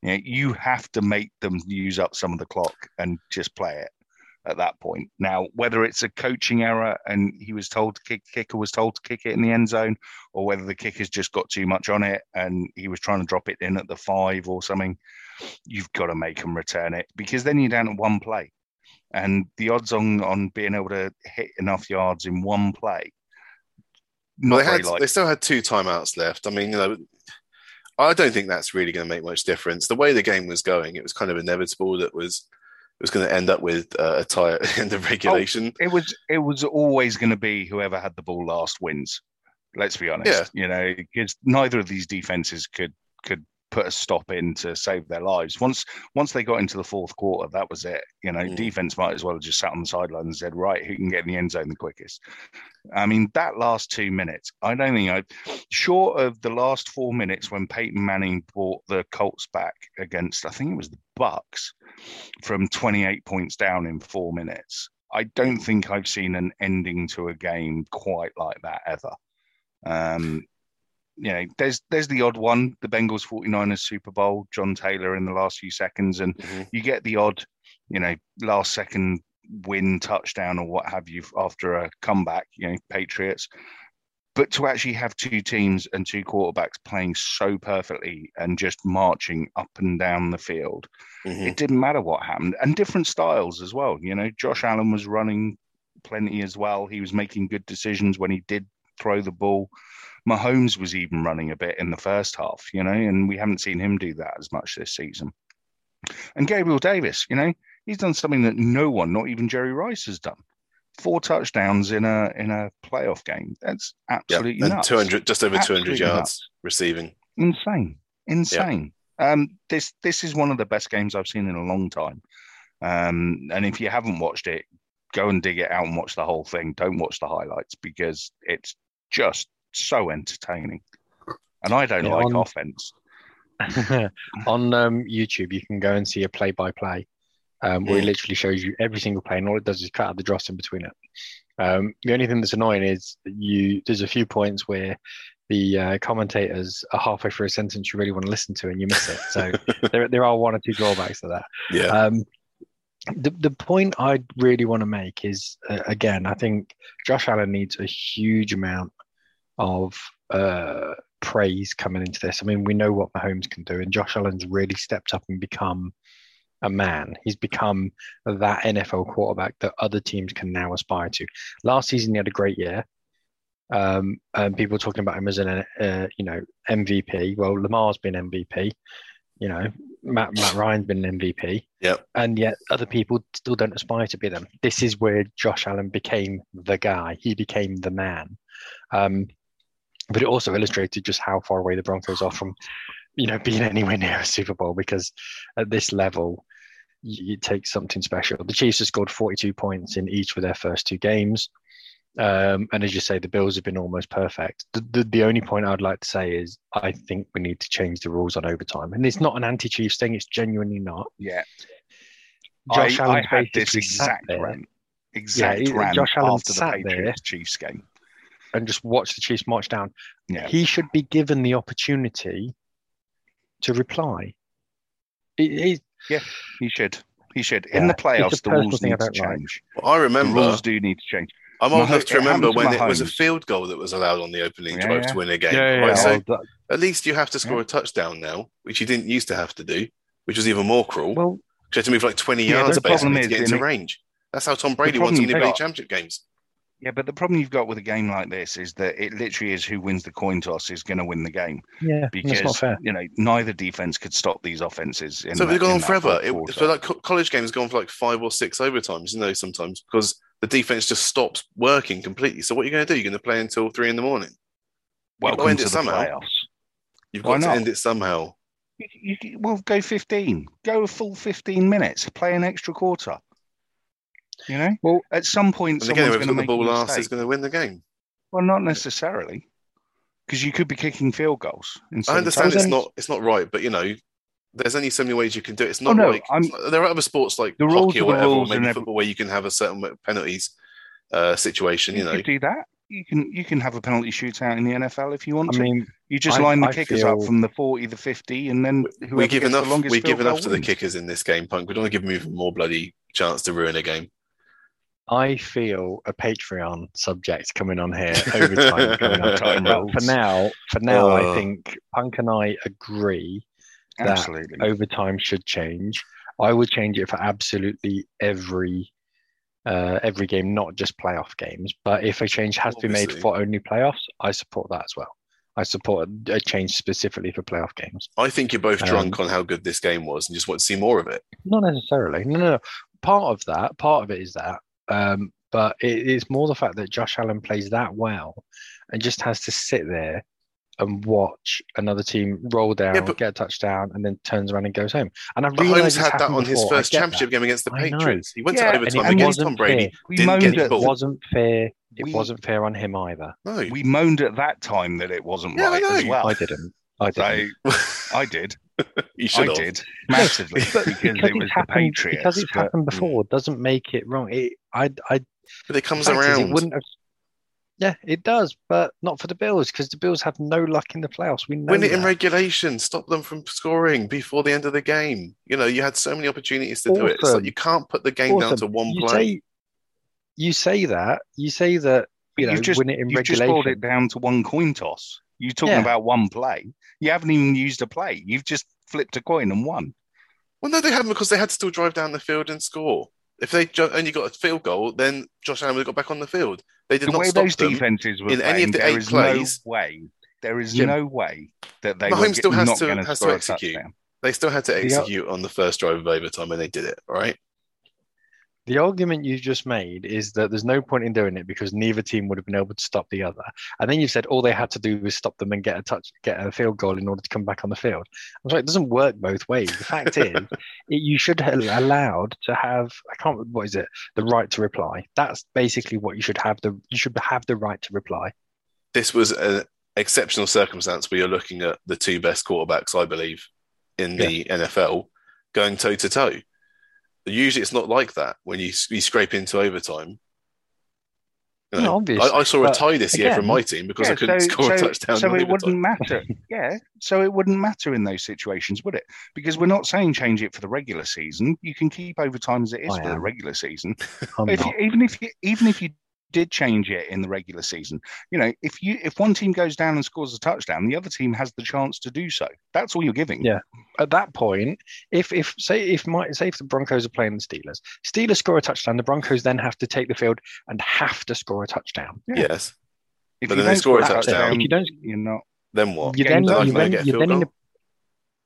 You know, you have to make them use up some of the clock and just play it at that point. Now, whether it's a coaching error and he was told to kick, kicker was told to kick it in the end zone, or whether the kicker's just got too much on it and he was trying to drop it in at the five or something, you've got to make him return it, because then you're down to one play. And the odds on, on being able to hit enough yards in one play. Well, they, had, they still had two timeouts left. I mean, you know, I don't think that's really going to make much difference. The way the game was going, it was kind of inevitable that was... It was going to end up with uh, a tie at the end of regulation. Oh, it was it was always going to be whoever had the ball last wins. Let's be honest. Yeah. You know, because neither of these defenses could could put a stop in to save their lives. Once once they got into the fourth quarter, that was it. You know, mm. defense might as well have just sat on the sideline and said, right, who can get in the end zone the quickest? I mean, that last two minutes, I don't think I... Short of the last four minutes when Peyton Manning brought the Colts back against, I think it was the Bucks, from twenty-eight points down in four minutes. I don't think I've seen an ending to a game quite like that ever. Um, you know, there's there's the odd one, the Bengals 49ers Super Bowl, John Taylor in the last few seconds, and mm-hmm. you get the odd, you know, last second win touchdown or what have you after a comeback, you know, Patriots. But to actually have two teams and two quarterbacks playing so perfectly and just marching up and down the field, mm-hmm. it didn't matter what happened. And different styles as well. You know, Josh Allen was running plenty as well. He was making good decisions when he did throw the ball. Mahomes was even running a bit in the first half, you know, and we haven't seen him do that as much this season. And Gabriel Davis, you know, he's done something that no one, not even Jerry Rice, has done. Four touchdowns in a in a playoff game. That's absolutely yep. nuts. two hundred, just over absolutely two hundred yards nuts. Receiving. Insane. Insane. Yep. Um, this this is one of the best games I've seen in a long time. Um, and if you haven't watched it, go and dig it out and watch the whole thing. Don't watch the highlights, because it's just so entertaining. And I don't yeah, like on, offense. On um, YouTube, you can go and see a play-by-play. Um, where it literally shows you every single play, and all it does is cut out the dross in between it. Um, the only thing that's annoying is that you. There's a few points where the uh, commentators are halfway through a sentence you really want to listen to, and you miss it. So there, there are one or two drawbacks to that. Yeah. Um, the the point I really want to make is uh, again, I think Josh Allen needs a huge amount of uh, praise coming into this. I mean, we know what Mahomes can do, and Josh Allen's really stepped up and become a man. He's become that N F L quarterback that other teams can now aspire to. Last season, he had a great year. Um, and people were talking about him as an, uh, you know, M V P. Well, Lamar's been M V P. You know, Matt, Matt Ryan's been an M V P. Yep. And yet other people still don't aspire to be them. This is where Josh Allen became the guy. He became the man. Um, But it also illustrated just how far away the Broncos are from, you know, being anywhere near a Super Bowl, because at this level, it takes something special. The Chiefs have scored forty-two points in each of their first two games. Um, and as you say, the Bills have been almost perfect. The, the, the only point I'd like to say is I think we need to change the rules on overtime. And it's not an anti-Chiefs thing. It's genuinely not. Yeah. Josh I, Allen I had this exact rant, exact yeah, rant Josh Allen after the Patriots-Chiefs game. And just watch the Chiefs march down. Yeah. He should be given the opportunity to reply. He, he, yeah, he should. He should. In yeah, the playoffs, the rules need to change. Like. Well, I remember. The rules do need to change. I'm old enough to remember when it was a field goal that was allowed on the opening yeah, drive yeah. to win a game. Yeah, yeah, right? yeah, so that, at least you have to score yeah. a touchdown now, which you didn't used to have to do, which was even more cruel. Well, you had to move like twenty yeah, yards basically to get into range. That's how Tom Brady won N B A got, championship games. Yeah, but the problem you've got with a game like this is that it literally is who wins the coin toss is going to win the game. Yeah, because that's not fair. You know, neither defense could stop these offenses. In so they've gone on forever. It, for like college games, gone for like five or six overtimes, you know, sometimes because the defense just stops working completely. So what are you going to do? You're going to play until three in the morning. Welcome You've got to end it somehow. Playoffs. You've got to end it somehow. You, you, well, go fifteen. Go a full fifteen minutes. Play an extra quarter. You know, well, at some point, someone's going to make the ball last is going to win the game. Well, not necessarily, because you could be kicking field goals. I understand it's not it's not right, but you know, there's only so many ways you can do it. It's not oh, no, like I'm, there are other sports like the hockey or whatever, or maybe football, where you can have a certain penalties uh, situation. You, you know, you do that. You can you can have a penalty shootout in the N F L if you want to. I mean, you just I, line the I kickers feel... up from the forty, the fifty, and then whoever we give gets enough. The longest we give enough to wins. The kickers in this game, Punk. We don't want to give them even more bloody chance to ruin a game. I feel a Patreon subject coming on here. Overtime coming on time rolls. For now, for now, oh. I think Punk and I agree that absolutely. Overtime should change. I would change it for absolutely every uh, every game, not just playoff games. But if a change has Obviously. to be made for only playoffs, I support that as well. I support a change specifically for playoff games. I think you're both drunk um, on how good this game was and just want to see more of it. Not necessarily. No, no. no. Part of that, part of it is that. Um, but it, it's more the fact that Josh Allen plays that well and just has to sit there and watch another team roll down, yeah, but, get a touchdown, and then turns around and goes home. And I realized Holmes had that on his before. first championship that. game against the I Patriots. Know. He went yeah, to overtime against Tom Brady. Didn't get the ball. It wasn't fair. It we, wasn't fair on him either. No. We moaned at that time that it wasn't yeah, right as well. I didn't. I did. So, I did. You should I have. did massively because, because it was happened, the Patriots. Because it's but, happened before doesn't make it wrong. It, I, I. But it comes around. It wouldn't have, yeah, it does, but not for the Bills because the Bills have no luck in the playoffs. We know win it that. in regulation. Stop them from scoring before the end of the game. You know, you had so many opportunities to awesome. do it. It's like you can't put the game awesome. down to one you play. Say, you say that. You say that. You know, you just, win it in you regulation. You just brought it down to one coin toss. You're talking yeah. about one play. You haven't even used a play. You've just flipped a coin and won. Well, no, they haven't because they had to still drive down the field and score. If they jo- only got a field goal, then Josh Allen would have got back on the field. They did the not way stop those them defenses were in playing, any of the there eight is plays. No way. There is yeah. no way that they Mahomes still has not to has to execute. They still had to execute the, on the first drive of overtime, and they did it. All right. The argument you just made is that there's no point in doing it because neither team would have been able to stop the other. And then you said all they had to do was stop them and get a touch, get a field goal in order to come back on the field. I was like, it doesn't work both ways. The fact is, it, you should have allowed to have, I can't, what is it? The right to reply. That's basically what you should have. The You should have the right to reply. This was an exceptional circumstance where you're looking at the two best quarterbacks, I believe, in the yeah. N F L going toe to toe. Usually it's not like that when you, you scrape into overtime. You know, no, I, I saw a tie this again, year from my team because yeah, I couldn't so, score so, a touchdown. So it overtime. wouldn't matter. yeah. So it wouldn't matter in those situations, would it? Because we're not saying change it for the regular season. You can keep overtime as it is I for am. the regular season. if you, even if you, even if you did change it in the regular season, you know, if you if one team goes down and scores a touchdown, the other team has the chance to do so. That's all you're giving. Yeah. At that point, if if say if my say if the Broncos are playing the Steelers, Steelers score a touchdown, the Broncos then have to take the field and have to score a touchdown. Yeah. Yes. If but then they score a touchdown. If you don't, you're not. Then what? You then you then, get you're then in the,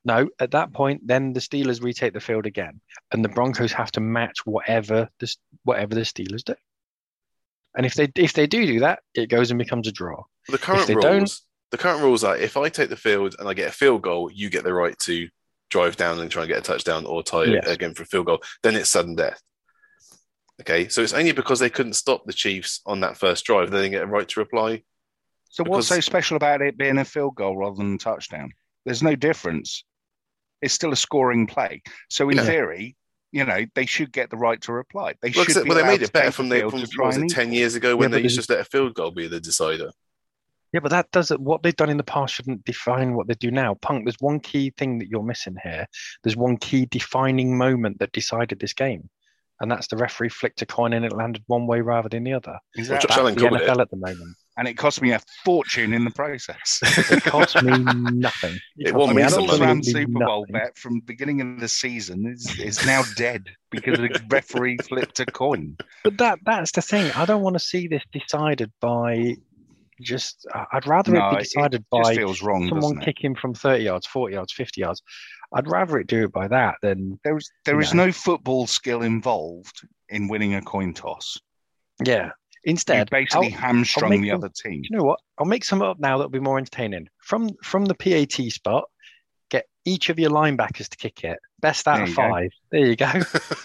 no. At that point, then the Steelers retake the field again, and the Broncos have to match whatever the whatever the Steelers do. And if they if they do do that, it goes and becomes a draw. The current rules the current rules are if I take the field and I get a field goal, you get the right to drive down and try and get a touchdown or tie yeah. again for a field goal. Then it's sudden death. Okay, so it's only because they couldn't stop the Chiefs on that first drive that they get a right to reply. So because... what's so special about it being a field goal rather than a touchdown? There's no difference. It's still a scoring play. So in yeah. theory, you know, they should get the right to reply. They well, should. Be well, they made it better from the, from was it ten years ago when yeah, they used to just let a field goal be the decider. Yeah, but that doesn't. What they've done in the past shouldn't define what they do now. Punk, there's one key thing that you're missing here. There's one key defining moment that decided this game, and that's the referee flicked a coin and it landed one way rather than the other. Exactly. That's the N F L it. At the moment. And it cost me a fortune in the process. It cost me nothing. It won me all around Super Bowl nothing. Bet from the beginning of the season is, is now dead because the referee flipped a coin. But that that's the thing. I don't want to see this decided by just... I'd rather no, it be decided it by feels wrong, someone kicking from thirty yards, forty yards, fifty yards. I'd rather it do it by that than... There is, there is no football skill involved in winning a coin toss. Yeah. Instead, you basically I'll, hamstrung I'll the some, other team. You know what? I'll make some up now that'll be more entertaining. From from the P A T spot, get each of your linebackers to kick it. Best out there of five. Go. There you go.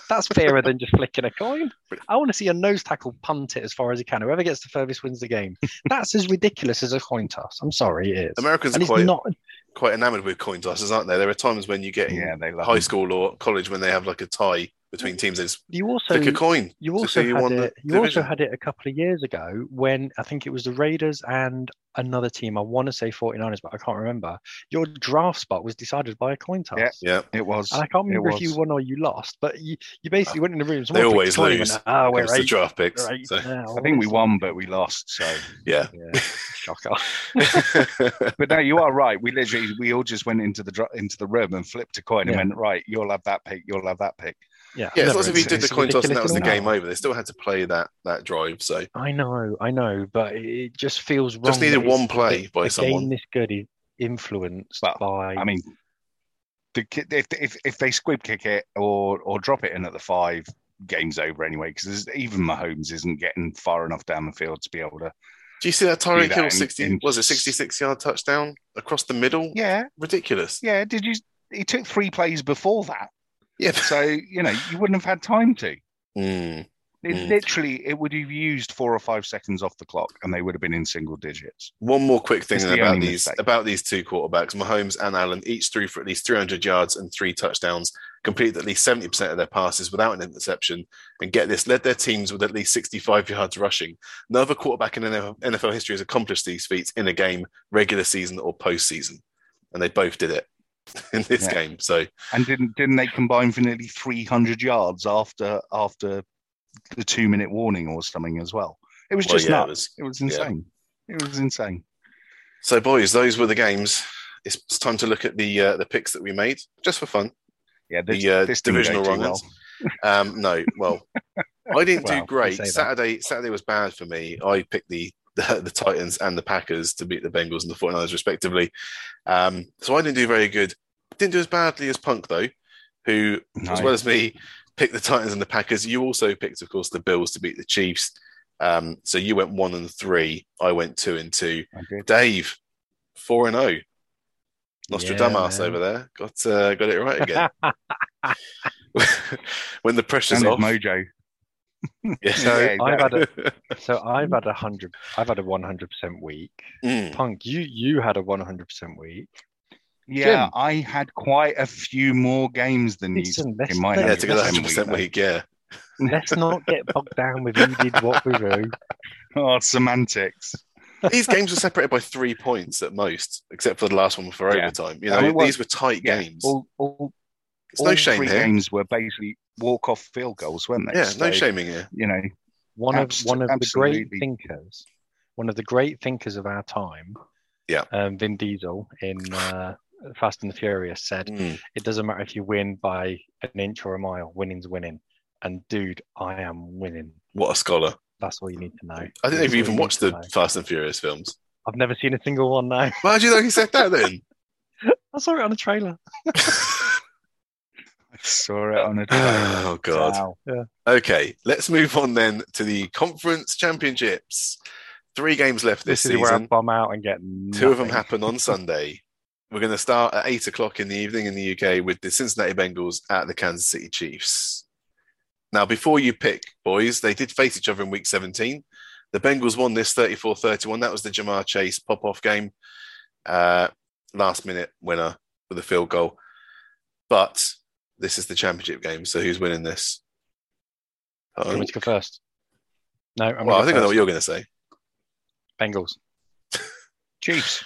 That's fairer than just flicking a coin. I want to see a nose tackle punt it as far as he can. Whoever gets the furthest wins the game. That's as ridiculous as a coin toss. I'm sorry, it is. Americans and are quite, not... quite enamoured with coin tosses, aren't they? There are times when you get in yeah, high them. school or college when they have like a tie between teams is you also pick a coin. You also had you it. You also had it a couple of years ago when I think it was the Raiders and another team. I want to say forty-niners, but I can't remember. Your draft spot was decided by a coin toss. Yeah, yeah it was. And I can't remember if you won or you lost, but you, you basically uh, went in the room. They always lose. Went, oh, we're eight, the draft picks. Eight, so. Now, I think we won, but we lost. So yeah, yeah. Shocker. But no, you are right. We literally we all just went into the into the room and flipped a coin yeah. and went right. You'll have that pick. You'll have that pick. Yeah, yeah. As long as if you did the coin toss and that was the game over, they still had to play that that drive. So I know, I know, but it just feels wrong. Just needed one play by someone. A game this good is influenced well, by. I mean, the, if if if they squib kick it or or drop it in at the five, game's over anyway. Because even Mahomes isn't getting far enough down the field to be able to. Do you see that Tyreek Hill sixty? Was it sixty-six yard touchdown across the middle? Yeah, ridiculous. Yeah, did you? He took three plays before that. Yeah, so you know you wouldn't have had time to. Mm, it mm. literally it would have used four or five seconds off the clock, and they would have been in single digits. One more quick thing the about these mistake. about these two quarterbacks, Mahomes and Allen, each threw for at least three hundred yards and three touchdowns, completed at least seventy percent of their passes without an interception, and get this, led their teams with at least sixty-five yards rushing. No other quarterback in N F L history has accomplished these feats in a game, regular season or postseason, and they both did it. In this yeah. game, so and didn't didn't they combine for nearly three hundred yards after after the two minute warning or something as well? It was well, just yeah, nuts. It was, it was insane. Yeah. It was insane. So, boys, those were the games. It's, it's time to look at the uh, the picks that we made just for fun. Yeah, this, the uh, this divisional run-outs. Well. Um, no, well, I didn't well, do great. Saturday Saturday was bad for me. I picked the. The, the Titans and the Packers to beat the Bengals and the forty-niners respectively. Um, so I didn't do very good. Didn't do as badly as Punk, though, who, nice. as well as me, picked the Titans and the Packers. You also picked, of course, the Bills to beat the Chiefs. Um, so you went one and three. I went two and two. Okay. Dave, four and oh. Nostradamus yeah, over there. Got uh, got it right again. When the pressure's and off. Mojo. Yeah, so, yeah, I've had a, so I've had a hundred. I've had a one hundred percent week. Mm. Punk, you you had a one hundred percent week. Yeah, Jim. I had quite a few more games than Listen, you in my yeah, to get one hundred percent week. Yeah, let's not get bogged down with who did what we do. Oh, semantics. These games were separated by three points at most, except for the last one for yeah. overtime. You know, I mean, well, these were tight yeah, games. All, all, it's all no shame three here. Games were basically. Walk-off field goals, weren't they? Yeah, so, no shaming here. You know, one of abso- one of absolutely. the great thinkers, one of the great thinkers of our time. Yeah, um, Vin Diesel in uh, Fast and the Furious said, mm. "It doesn't matter if you win by an inch or a mile. Winning's winning." And dude, I am winning. What a scholar! That's all you need to know. I don't know if you even watched the know. Fast and Furious films. I've never seen a single one. Now, why do you think he said that then? I saw it on a trailer. Saw it on a trailer. Oh god. Wow. Yeah. Okay, let's move on then to the conference championships. Three games left this, this is season. Where I bomb out and get nothing. Two of them happen on Sunday. We're going to start at eight o'clock in the evening in the U K with the Cincinnati Bengals at the Kansas City Chiefs. Now, before you pick, boys, they did face each other in week seventeen. The Bengals won this thirty-four thirty-one. That was the Ja'Marr Chase pop-off game. Uh, last-minute winner with a field goal. But this is the championship game, so who's winning this? I'm going to go first. No, I'm well, I think first. I know what you're going to say. Bengals. Chiefs.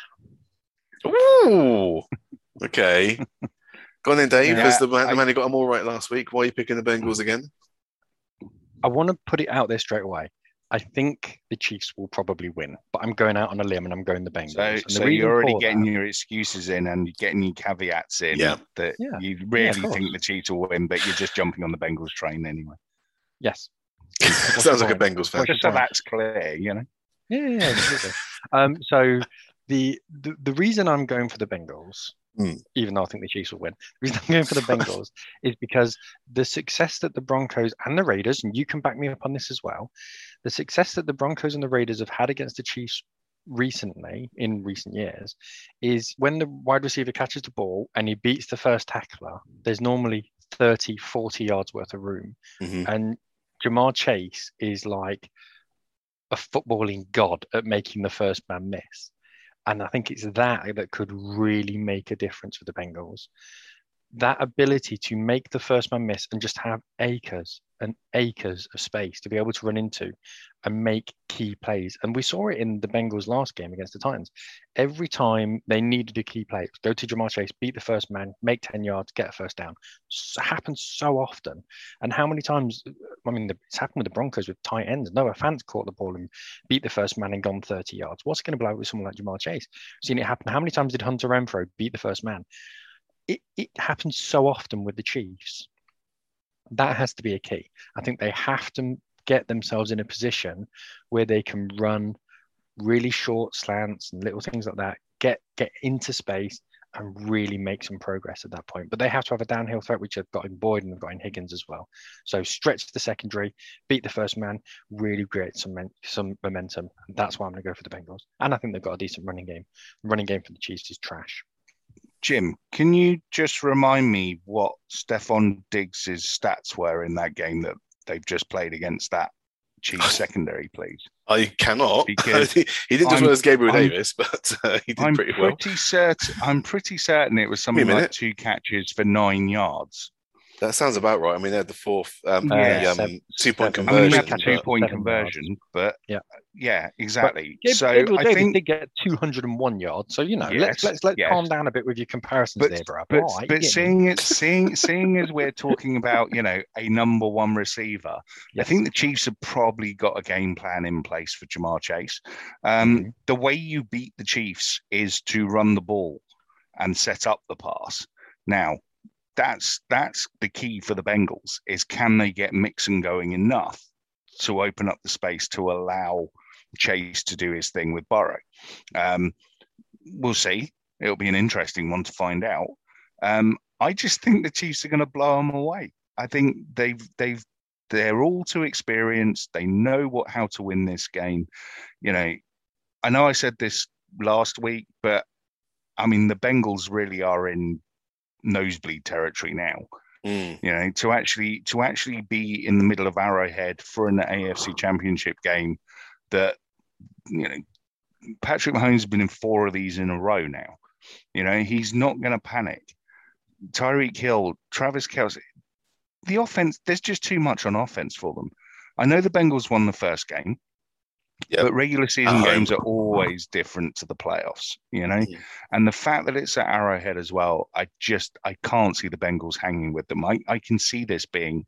Ooh. Okay. Go on then, Dave. Yeah, the man, I, the man who got them all right last week. Why are you picking the Bengals again? I want to put it out there straight away. I think the Chiefs will probably win, but I'm going out on a limb and I'm going the Bengals. So, and the so you're already getting that, your excuses in and getting your caveats in yeah. that yeah. you really yeah, think the Chiefs will win, but you're just jumping on the Bengals train anyway. Yes. Sounds like a Bengals fan. Just so that's clear, you know? Yeah, yeah, yeah. um, so the, the the reason I'm going for the Bengals, mm. even though I think the Chiefs will win, the reason I'm going for the Bengals is because the success that the Broncos and the Raiders, and you can back me up on this as well, the success that the Broncos and the Raiders have had against the Chiefs recently, in recent years, is when the wide receiver catches the ball and he beats the first tackler, there's normally thirty, forty yards worth of room. Mm-hmm. And Ja'Marr Chase is like a footballing god at making the first man miss. And I think it's that that could really make a difference for the Bengals. That ability to make the first man miss and just have acres and acres of space to be able to run into and make key plays. And we saw it in the Bengals last game against the Titans. Every time they needed a key play, go to Ja'Marr Chase, beat the first man, make ten yards, get a first down. So, happens so often. And how many times, I mean, the, it's happened with the Broncos with tight ends. Noah Fant caught the ball and beat the first man and gone thirty yards. What's going to blow with someone like Ja'Marr Chase? We've seen it happen. How many times did Hunter Renfrow beat the first man? It, it happens so often with the Chiefs. That has to be a key. I think they have to get themselves in a position where they can run really short slants and little things like that, get get into space and really make some progress at that point. But they have to have a downhill threat, which they've got in Boyd and they've got in Higgins as well. So stretch the secondary, beat the first man, really create some, some momentum. That's why I'm going to go for the Bengals. And I think they've got a decent running game. The running game for the Chiefs is trash. Jim, can you just remind me what Stephon Diggs' stats were in that game that they've just played against that Chiefs secondary, please? I cannot. Because he didn't do as well as Gabriel I'm, Davis, but uh, he did I'm pretty, pretty well. Certain, I'm pretty certain it was something like two catches for nine yards. That sounds about right. I mean, they had the fourth um, yeah, the, um, two-point conversion. I mean, they had the two-point conversion, but yeah, yeah exactly. But so Gabriel I David think they get two hundred one yards. So you know, yes, let's let's let's yes. calm down a bit with your comparisons but, there, bro. But, right, but yeah. seeing it, seeing seeing as we're talking about, you know, a number one receiver, yes. I think the Chiefs have probably got a game plan in place for Ja'Marr Chase. Um, mm-hmm. The way you beat the Chiefs is to run the ball and set up the pass. Now. That's that's the key for the Bengals is can they get Mixon going enough to open up the space to allow Chase to do his thing with Burrow? Um, we'll see. It'll be an interesting one to find out. Um, I just think the Chiefs are going to blow them away. I think they've they've they're all too experienced. They know what how to win this game. You know, I know I said this last week, but I mean the Bengals really are in nosebleed territory now. mm. You know, to actually to actually be in the middle of Arrowhead for an A F C championship game that, you know, Patrick Mahomes has been in four of these in a row now. You know, he's not going to panic. Tyreek Hill, Travis Kelce, the offense, there's just too much on offense for them. I know the Bengals won the first game, Yep. but regular season uh-huh. games are always different to the playoffs, you know, yeah. and the fact that it's at Arrowhead as well, I just, I can't see the Bengals hanging with them. I, I can see this being,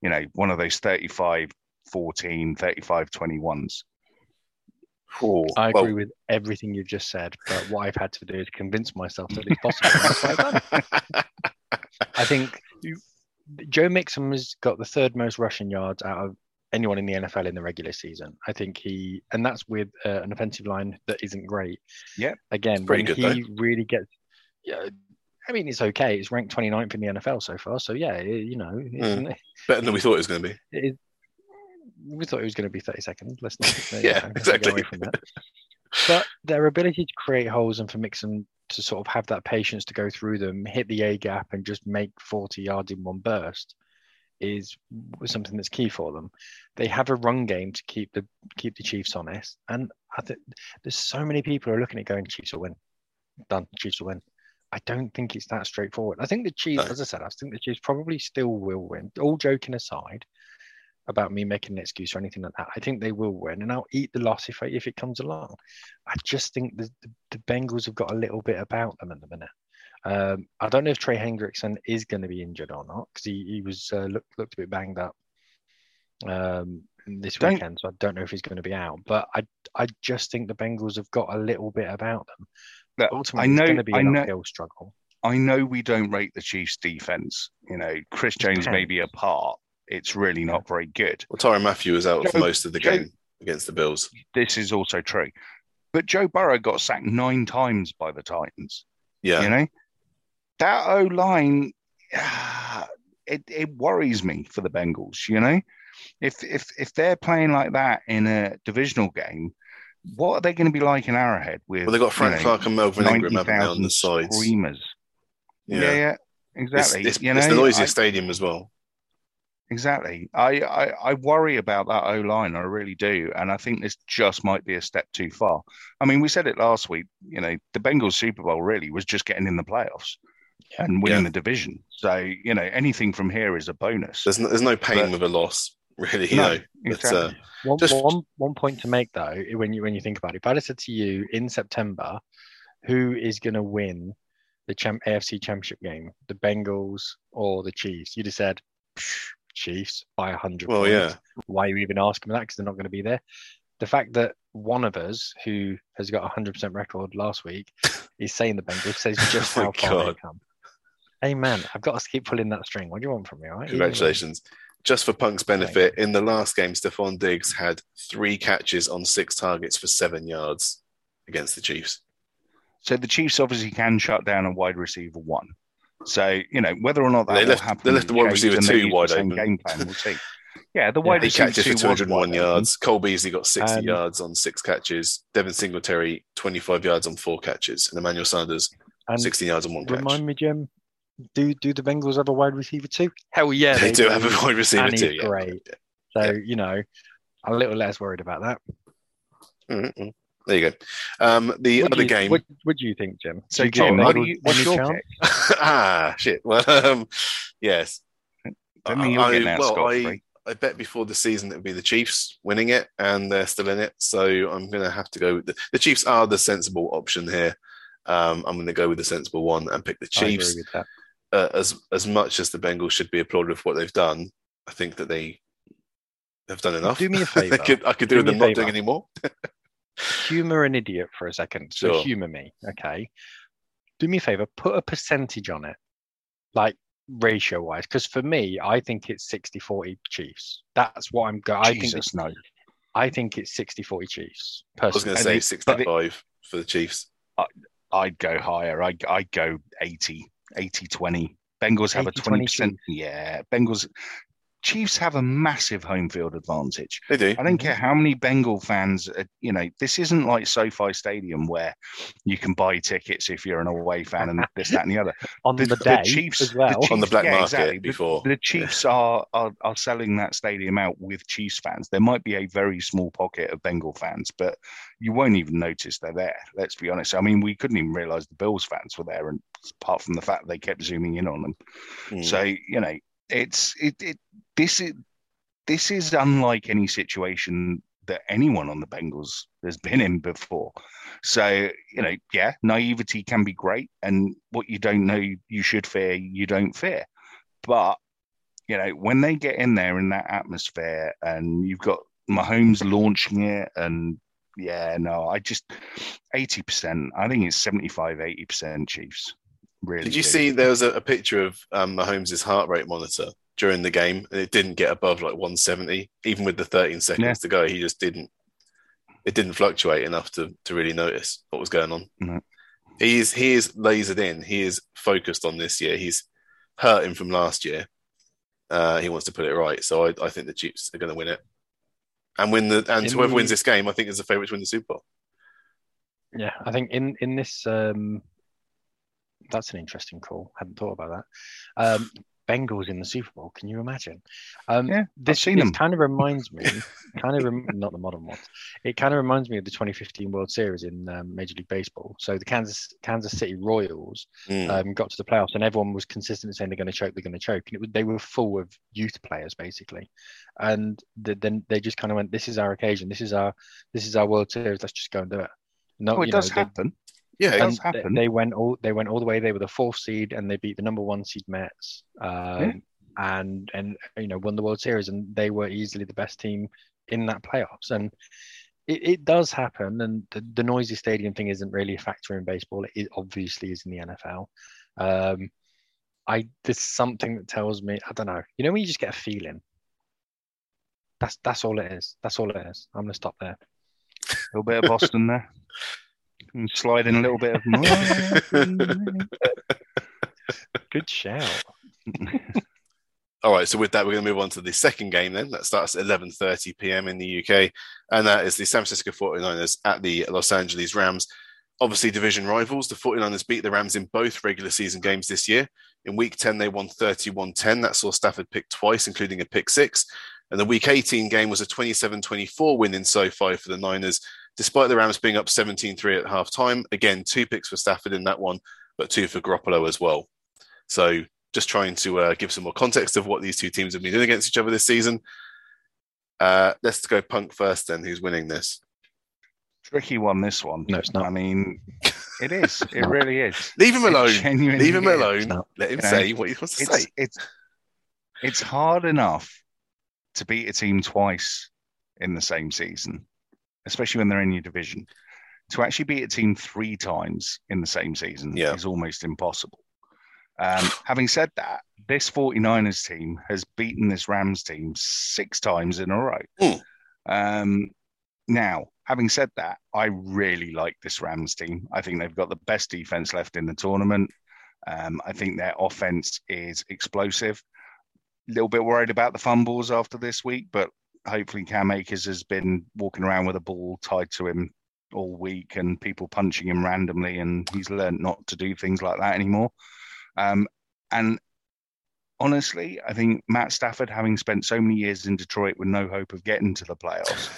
you know, one of those thirty-five fourteen, thirty-five twenty-ones. Cool. I agree well, with everything you've just said, but what I've had to do is convince myself that it's possible. I think Joe Mixon has got the third most rushing yards out of anyone in the N F L in the regular season. I think he, and that's with uh, an offensive line that isn't great. Yeah. Again, when good, he though. really gets, yeah, I mean, it's okay. It's ranked twenty-ninth in the N F L so far. So yeah, you know. It's, mm. Better than we thought it was going to be. It, we thought it was going to be thirty seconds. Let's not yeah, know, exactly. Get away from that. But their ability to create holes and for Mixon to sort of have that patience to go through them, hit the A gap, and just make forty yards in one burst is something that's key for them. They have a run game to keep the keep the Chiefs honest, and I think there's so many people who are looking at going, Chiefs will win. Done. Chiefs will win. I don't think it's that straightforward. I think the Chiefs, no. as I said, I think the Chiefs probably still will win. All joking aside about me making an excuse or anything like that, I think they will win, and I'll eat the loss if I, if it comes along. I just think the, the, the Bengals have got a little bit about them at the minute. Um, I don't know if Trey Hendrickson is going to be injured or not, because he, he was uh, looked looked a bit banged up um, this don't... weekend, so I don't know if he's going to be out. But I I just think the Bengals have got a little bit about them. Look, ultimately, I know, it's going to be an uphill struggle. I know we don't rate the Chiefs' defense. You know, Chris Jones may be a part. It's really not very good. Well, Tyrann Mathieu was out Joe, for most of the Joe, game against the Bills. This is also true. But Joe Burrow got sacked nine times by the Titans. Yeah, you know. That O-line, it, it worries me for the Bengals, you know? If if if they're playing like that in a divisional game, what are they going to be like in Arrowhead? With, well, they've got Frank you know, Clark and Melvin Ingram on the sides. Screamers. Yeah. yeah, yeah, exactly. It's, it's, you know, it's the noisiest I, stadium as well. Exactly. I, I, I worry about that O-line, I really do. And I think this just might be a step too far. I mean, we said it last week, you know, the Bengals Super Bowl really was just getting in the playoffs. And winning yeah. the division, so you know anything from here is a bonus. There's no, there's no pain but, with a loss, really. You no, know, exactly. But, uh, one, just... one, one point to make though, when you when you think about it, if I had said to you in September, who is going to win the champ, A F C Championship game, the Bengals or the Chiefs? You'd have said Chiefs by a hundred. Well, points. yeah. Why are you even asking me that? Because they're not going to be there. The fact that one of us who has got a hundred percent record last week is saying the Bengals says just oh how far they've come. Hey, man, I've got to keep pulling that string. What do you want from me, all right? Congratulations. Just for Punk's benefit, in the last game, Stephon Diggs had three catches on six targets for seven yards against the Chiefs. So the Chiefs obviously can shut down a wide receiver one. So, you know, whether or not that they will left, happen... They left the wide receiver two wide open. Game plan, we'll see. Yeah, the wide yeah, receiver two... He catches for two hundred one yards. Cole Beasley got sixty um, yards on six catches. Devin Singletary, twenty-five yards on four catches. And Emmanuel Sanders, and sixteen yards on one remind catch. Remind me, Jim... Do do the Bengals have a wide receiver too? Hell yeah, they, they do, do have a wide receiver and too. Yeah. Great. So yeah. you know, I'm a little less worried about that. Mm-hmm. There you go. Um, the what other you, game. What, what do you think, Jim? So do Jim, what do you, what's your pick? ah, shit. Well, um, yes. I mean, you'll get now, well, I, I bet before the season it would be the Chiefs winning it, and they're still in it. So I'm going to have to go. With the, the Chiefs are the sensible option here. Um, I'm going to go with the sensible one and pick the Chiefs. I agree with that. Uh, as as much as the Bengals should be applauded for what they've done, I think that they have done enough. Do me a favour. I could, I could do, do them not doing any more. Humour an idiot for a second. So sure. Humour me, okay? Do me a favour. Put a percentage on it, like ratio-wise, because for me, I think it's sixty forty Chiefs. That's what I'm going. I think it's no. I think it's sixty forty Chiefs. Personally. I was going to say sixty-five for the Chiefs. I, I'd go higher. I I'd go eighty. eighty twenty. Bengals have eighty, a twenty percent. twenty. Yeah. Bengals. Chiefs have a massive home field advantage. They do. I don't care how many Bengal fans, are, you know, this isn't like SoFi Stadium where you can buy tickets if you're an away fan and this, that, and the other. On the, the day the Chiefs, as well. The Chiefs, on the black yeah, market exactly. before. The, the Chiefs are, are are selling that stadium out with Chiefs fans. There might be a very small pocket of Bengal fans, but you won't even notice they're there. Let's be honest. I mean, we couldn't even realise the Bills fans were there, and apart from the fact they kept zooming in on them. Mm. So, you know, It's it, it this is this is unlike any situation that anyone on the Bengals has been in before. So, you know, yeah, naivety can be great, and what you don't know you should fear, you don't fear. But, you know, when they get in there in that atmosphere and you've got Mahomes launching it and yeah, no, I just eighty percent, I think it's seventy-five, eighty percent Chiefs. Really Did you good. see there was a, a picture of um, Mahomes' heart rate monitor during the game, and it didn't get above like one seventy, even with the thirteen seconds yeah. to go. He just didn't. It didn't fluctuate enough to to really notice what was going on. No. He is he is lasered in. He is focused on this year. He's hurting from last year. Uh, he wants to put it right. So I, I think the Chiefs are going to win it. and win the and in, whoever wins this game, I think, is the favourite to win the Super Bowl. Yeah, I think in in this, um, that's an interesting call. Hadn't thought about that. Um, Bengals in the Super Bowl. Can you imagine? Um, yeah, this, I've seen this them. kind of reminds me, kind of rem- not the modern ones. It kind of reminds me of the twenty fifteen World Series in um, Major League Baseball. So the Kansas Kansas City Royals mm. um, got to the playoffs, and everyone was consistently saying they're going to choke, they're going to choke, and it was, they were full of youth players basically. And the, then they just kind of went, "This is our occasion. This is our this is our World Series. Let's just go and do it." No, oh, it does know, happen. They, Yeah, it does happen. They went all they went all the way. They were the fourth seed, and they beat the number one seed Mets, um, yeah. and and you know won the World Series, and they were easily the best team in that playoffs. And it, it does happen. And the, the noisy stadium thing isn't really a factor in baseball. It obviously is in the N F L. Um, I there's something that tells me I don't know. You know when you just get a feeling. That's that's all it is. That's all it is. I'm gonna stop there. A little bit of Boston there. And slide in a little bit of good shout. All right, so with that, we're going to move on to the second game then. That starts at eleven thirty p.m. in the U K, and that is the San Francisco forty-niners at the Los Angeles Rams. Obviously, division rivals. The forty-niners beat the Rams in both regular season games this year. In week ten, they won thirty-one ten. That saw Stafford pick twice, including a pick six. And the week eighteen game was a twenty-seven twenty-four win in SoFi for the Niners, despite the Rams being up seventeen three at halftime. Again, two picks for Stafford in that one, but two for Garoppolo as well. So just trying to uh, give some more context of what these two teams have been doing against each other this season. Uh, let's go Punk first then. Who's winning this? Tricky one, this one. No, it's not. I mean, it is. It really is. Leave him alone. Leave him alone. Let him you say know, what he wants to it's, say. It's, it's hard enough to beat a team twice in the same season, especially when they're in your division. To actually beat a team three times in the same season yeah. is almost impossible. Um, having said that, this forty-niners team has beaten this Rams team six times in a row. Mm. Um, now, having said that, I really like this Rams team. I think they've got the best defense left in the tournament. Um, I think their offense is explosive. A little bit worried about the fumbles after this week, but hopefully Cam Akers has been walking around with a ball tied to him all week and people punching him randomly, and he's learned not to do things like that anymore. Um, and honestly, I think Matt Stafford, having spent so many years in Detroit with no hope of getting to the playoffs,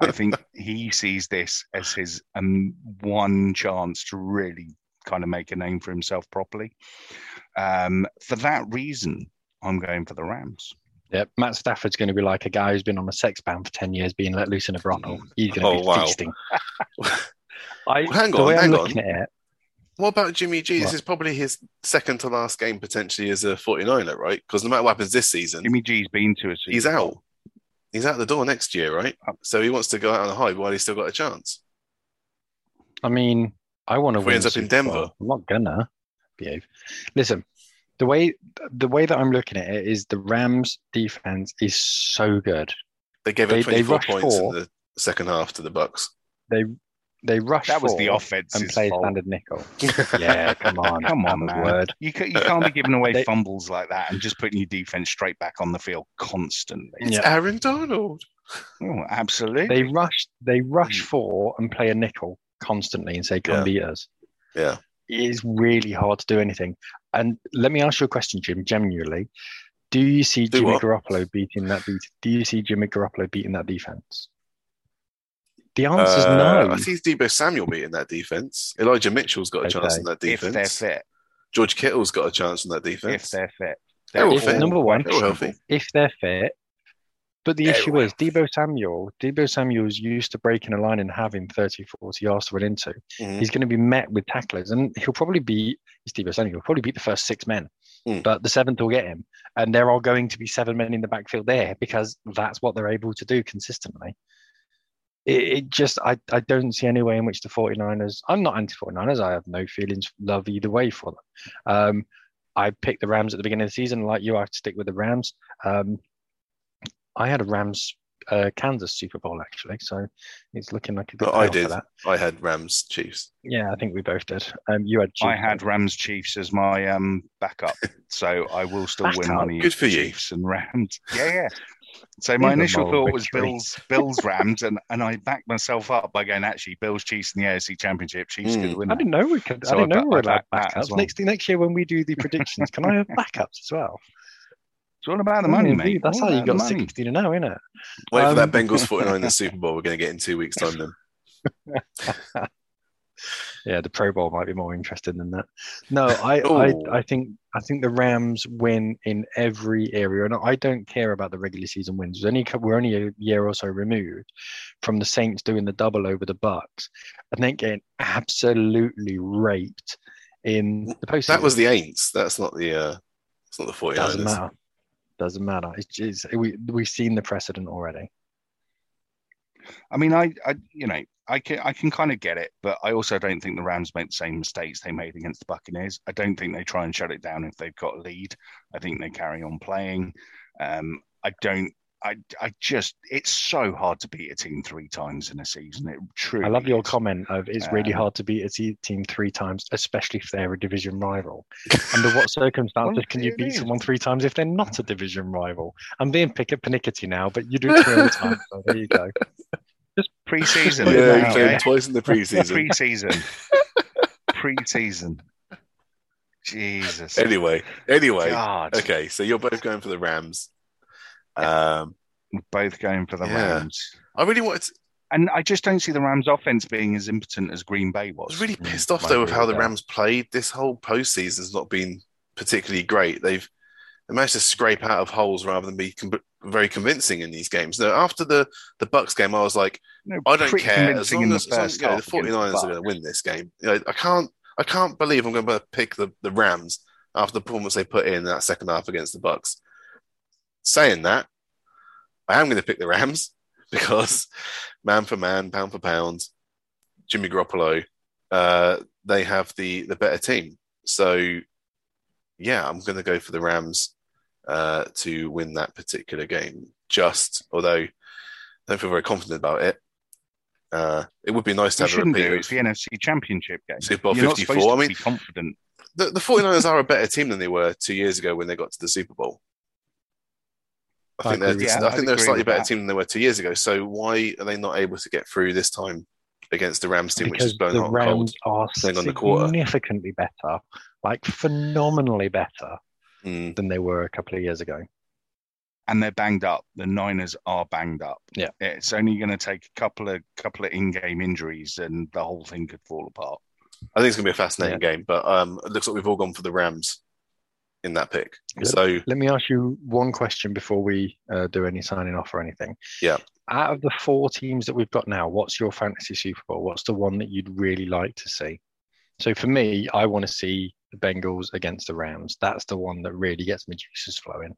I think he sees this as his um, one chance to really kind of make a name for himself properly. Um, for that reason, I'm going for the Rams. Yeah, Matt Stafford's going to be like a guy who's been on a sex ban for ten years being let loose in a brothel. He's going to oh, be wow. feasting. I, well, hang on, hang on. It, what about Jimmy G? What? This is probably his second to last game potentially as a forty-niner, right? Because no matter what happens this season... Jimmy G's been to a season. He's out. He's out the door next year, right? So he wants to go out on a high while he's still got a chance. I mean, I want to win. He ends up in Denver. I'm not going to behave. Listen... The way the way that I'm looking at it is the Rams' defense is so good. They gave up twenty-four points in the second half to the Bucks. They they rushed. That was the offense and played standard nickel. Yeah, come on, come on, man. Word. You can, you can't be giving away they, fumbles like that and just putting your defense straight back on the field constantly. It's yeah. Aaron Donald. Oh, absolutely. They rush. They rush for and play a nickel constantly and say, "Come yeah. beat us." Yeah. It is really hard to do anything. And let me ask you a question, Jim, genuinely. Do you see do Jimmy what? Garoppolo beating that beat? Do you see Jimmy Garoppolo beating that defense? The answer is uh, no. I see Debo Samuel beating that defense. Elijah Mitchell's got a okay. chance in that defense. If they're fit. George Kittle's got a chance in that defense. If they're fit. They're all if, fit. Number one, they're all healthy. If they're fit. But the issue was Debo Samuel, Debo Samuel is used to breaking a line and having thirty, forty yards to run into. Mm. He's going to be met with tacklers, and he'll probably be, it's Debo Samuel, he'll probably beat the first six men, mm. but the seventh will get him. And there are going to be seven men in the backfield there because that's what they're able to do consistently. It, it just, I, I don't see any way in which the forty-niners, I'm not anti-forty-niners, I have no feelings, love either way for them. Um, I picked the Rams at the beginning of the season. Like you, I have to stick with the Rams. Um, I had a Rams uh, Kansas Super Bowl actually, so it's looking like a good. I did. For that. I had Rams Chiefs. Yeah, I think we both did. Um, you had. Chiefs, I had Rams Chiefs as my um, backup, so I will still backup. win money. Good for Chiefs you. and Rams. Yeah, yeah. So my Even initial thought victory. was Bills, Bills, Rams, and, and I backed myself up by going, actually, Bills, Chiefs in the A F C Championship. Chiefs mm. could win. I didn't know we could. So I didn't I know we were allowed backups. That well. Next next year when we do the predictions, can I have backups as well? It's all about the money, mm, mate. That's all how you got sixty to know, isn't it? Wait um, for that Bengals forty-niners Super Bowl we're going to get in two weeks' time then. Yeah, the Pro Bowl might be more interesting than that. No, I, I, I think I think the Rams win in every area, and I don't care about the regular season wins. Only, we're only a year or so removed from the Saints doing the double over the Bucks, and then getting absolutely raped in the postseason. That was the Aints. That's not the. Uh, it's not the forty-niners. Doesn't matter. Doesn't matter. It's just, we we've seen the precedent already. I mean, I, I you know. I can I can kind of get it, but I also don't think the Rams make the same mistakes they made against the Buccaneers. I don't think they try and shut it down if they've got a lead. I think they carry on playing. Um, I don't. I I just. It's so hard to beat a team three times in a season. It truly. I love your is. comment of it's um, really hard to beat a team three times, especially if they're a division rival. Under what circumstances well, can you beat is. someone three times if they're not a division rival? I'm being panicky now, but you do it three times. So there you go. Just pre-season. Yeah, he played twice in the pre-season. Pre-season. Pre-season. Jesus. Anyway, anyway. God. Okay, so you're both going for the Rams. Um, We're both going for the yeah. Rams. I really wanted to... And I just don't see the Rams' offense being as impotent as Green Bay was. I was really pissed off, though, with how the Rams played. This whole postseason has not been particularly great. They've They managed to scrape out of holes rather than be com- very convincing in these games. Now, after the, the Bucks game, I was like, no, I don't care. As long as, the, as, long as you know, the forty-niners the are going to win this game. You know, I can't I can't believe I'm going to pick the, the Rams after the performance they put in that second half against the Bucks. Saying that, I am going to pick the Rams because man for man, pound for pound, Jimmy Garoppolo, uh, they have the, the better team. So, yeah, I'm going to go for the Rams. Uh, to win that particular game. Just, although I don't feel very confident about it. Uh, it would be nice to you have a repeat. It's the N F C Championship game. Super Bowl You're fifty-four. Not supposed to I mean, be confident. The, the forty-niners are a better team than they were two years ago when they got to the Super Bowl. I, I think agree, they're, yeah, I think they're a slightly better that. team than they were two years ago. So why are they not able to get through this time against the Rams team, because which is blown out cold? Because the Rams are significantly better, like phenomenally better. Mm. Than they were a couple of years ago. And they're banged up. The Niners are banged up. Yeah. It's only going to take a couple of couple of in-game injuries and the whole thing could fall apart. I think it's going to be a fascinating yeah. game, but um, it looks like we've all gone for the Rams in that pick. Let, so Let me ask you one question before we uh, do any signing off or anything. Yeah. Out of the four teams that we've got now, what's your fantasy Super Bowl? What's the one that you'd really like to see? So for me, I want to see the Bengals against the Rams. That's the one that really gets my juices flowing.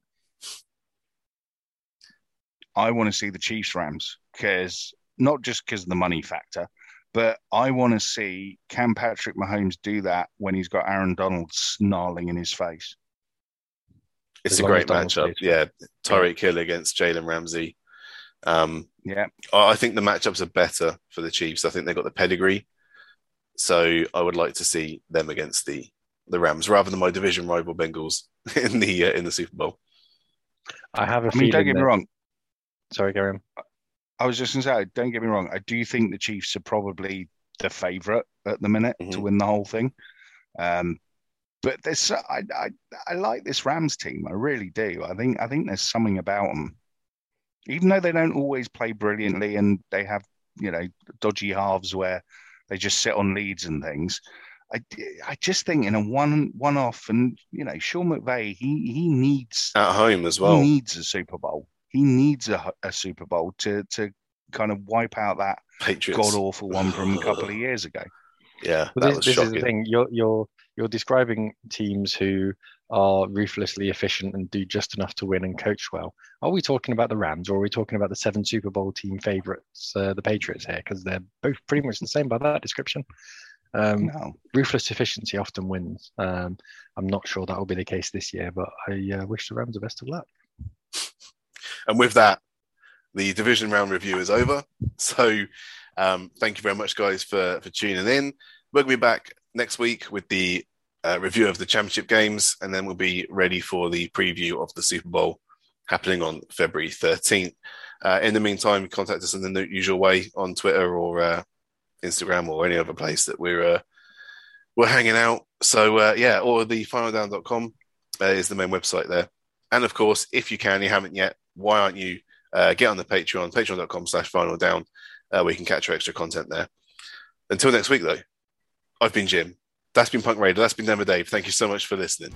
I want to see the Chiefs Rams, because not just because of the money factor, but I want to see, can Patrick Mahomes do that when he's got Aaron Donald snarling in his face? It's as a great matchup. Yeah, Tyreek Hill against Jalen Ramsey. Um, yeah, I think the matchups are better for the Chiefs. I think they've got the pedigree, so I would like to see them against the the Rams rather than my division rival Bengals in the uh, in the Super Bowl. I have a I feeling mean, don't get that... me wrong. Sorry, Gary. I was just going to say, don't get me wrong. I do think the Chiefs are probably the favourite at the minute mm-hmm. to win the whole thing. Um, but there's, I, I I like this Rams team. I really do. I think I think there's something about them, even though they don't always play brilliantly and they have you know dodgy halves where they just sit on leads and things. I, I just think in a one one off, and you know, Sean McVay, he he needs at home as well. He needs a Super Bowl. He needs a, a Super Bowl to to kind of wipe out that god awful one from a couple of years ago. Yeah, well, that this, was this shocking. Is the thing. You're you're you're describing teams who are ruthlessly efficient and do just enough to win and coach well. Are we talking about the Rams, or are we talking about the seven Super Bowl team favourites, uh, the Patriots here? Because they're both pretty much the same by that description. Um, no. Ruthless efficiency often wins. Um, I'm not sure that will be the case this year, but I uh, wish the Rams the best of luck. And with that, the division round review is over. So um, thank you very much, guys, for, for tuning in. We're going to be back next week with the uh, review of the championship games, and then we'll be ready for the preview of the Super Bowl happening on February thirteenth. Uh, in the meantime, contact us in the usual way on Twitter or uh, Instagram or any other place that we're uh, we're hanging out. So, uh, yeah, or the final down dot com uh, is the main website there. And, of course, if you can, you haven't yet, why aren't you? Uh, get on the Patreon, patreon dot com slash final down, uh, where you can catch our extra content there. Until next week, though, I've been Jim. That's been Punk Raider. That's been Denver Dave. Thank you so much for listening.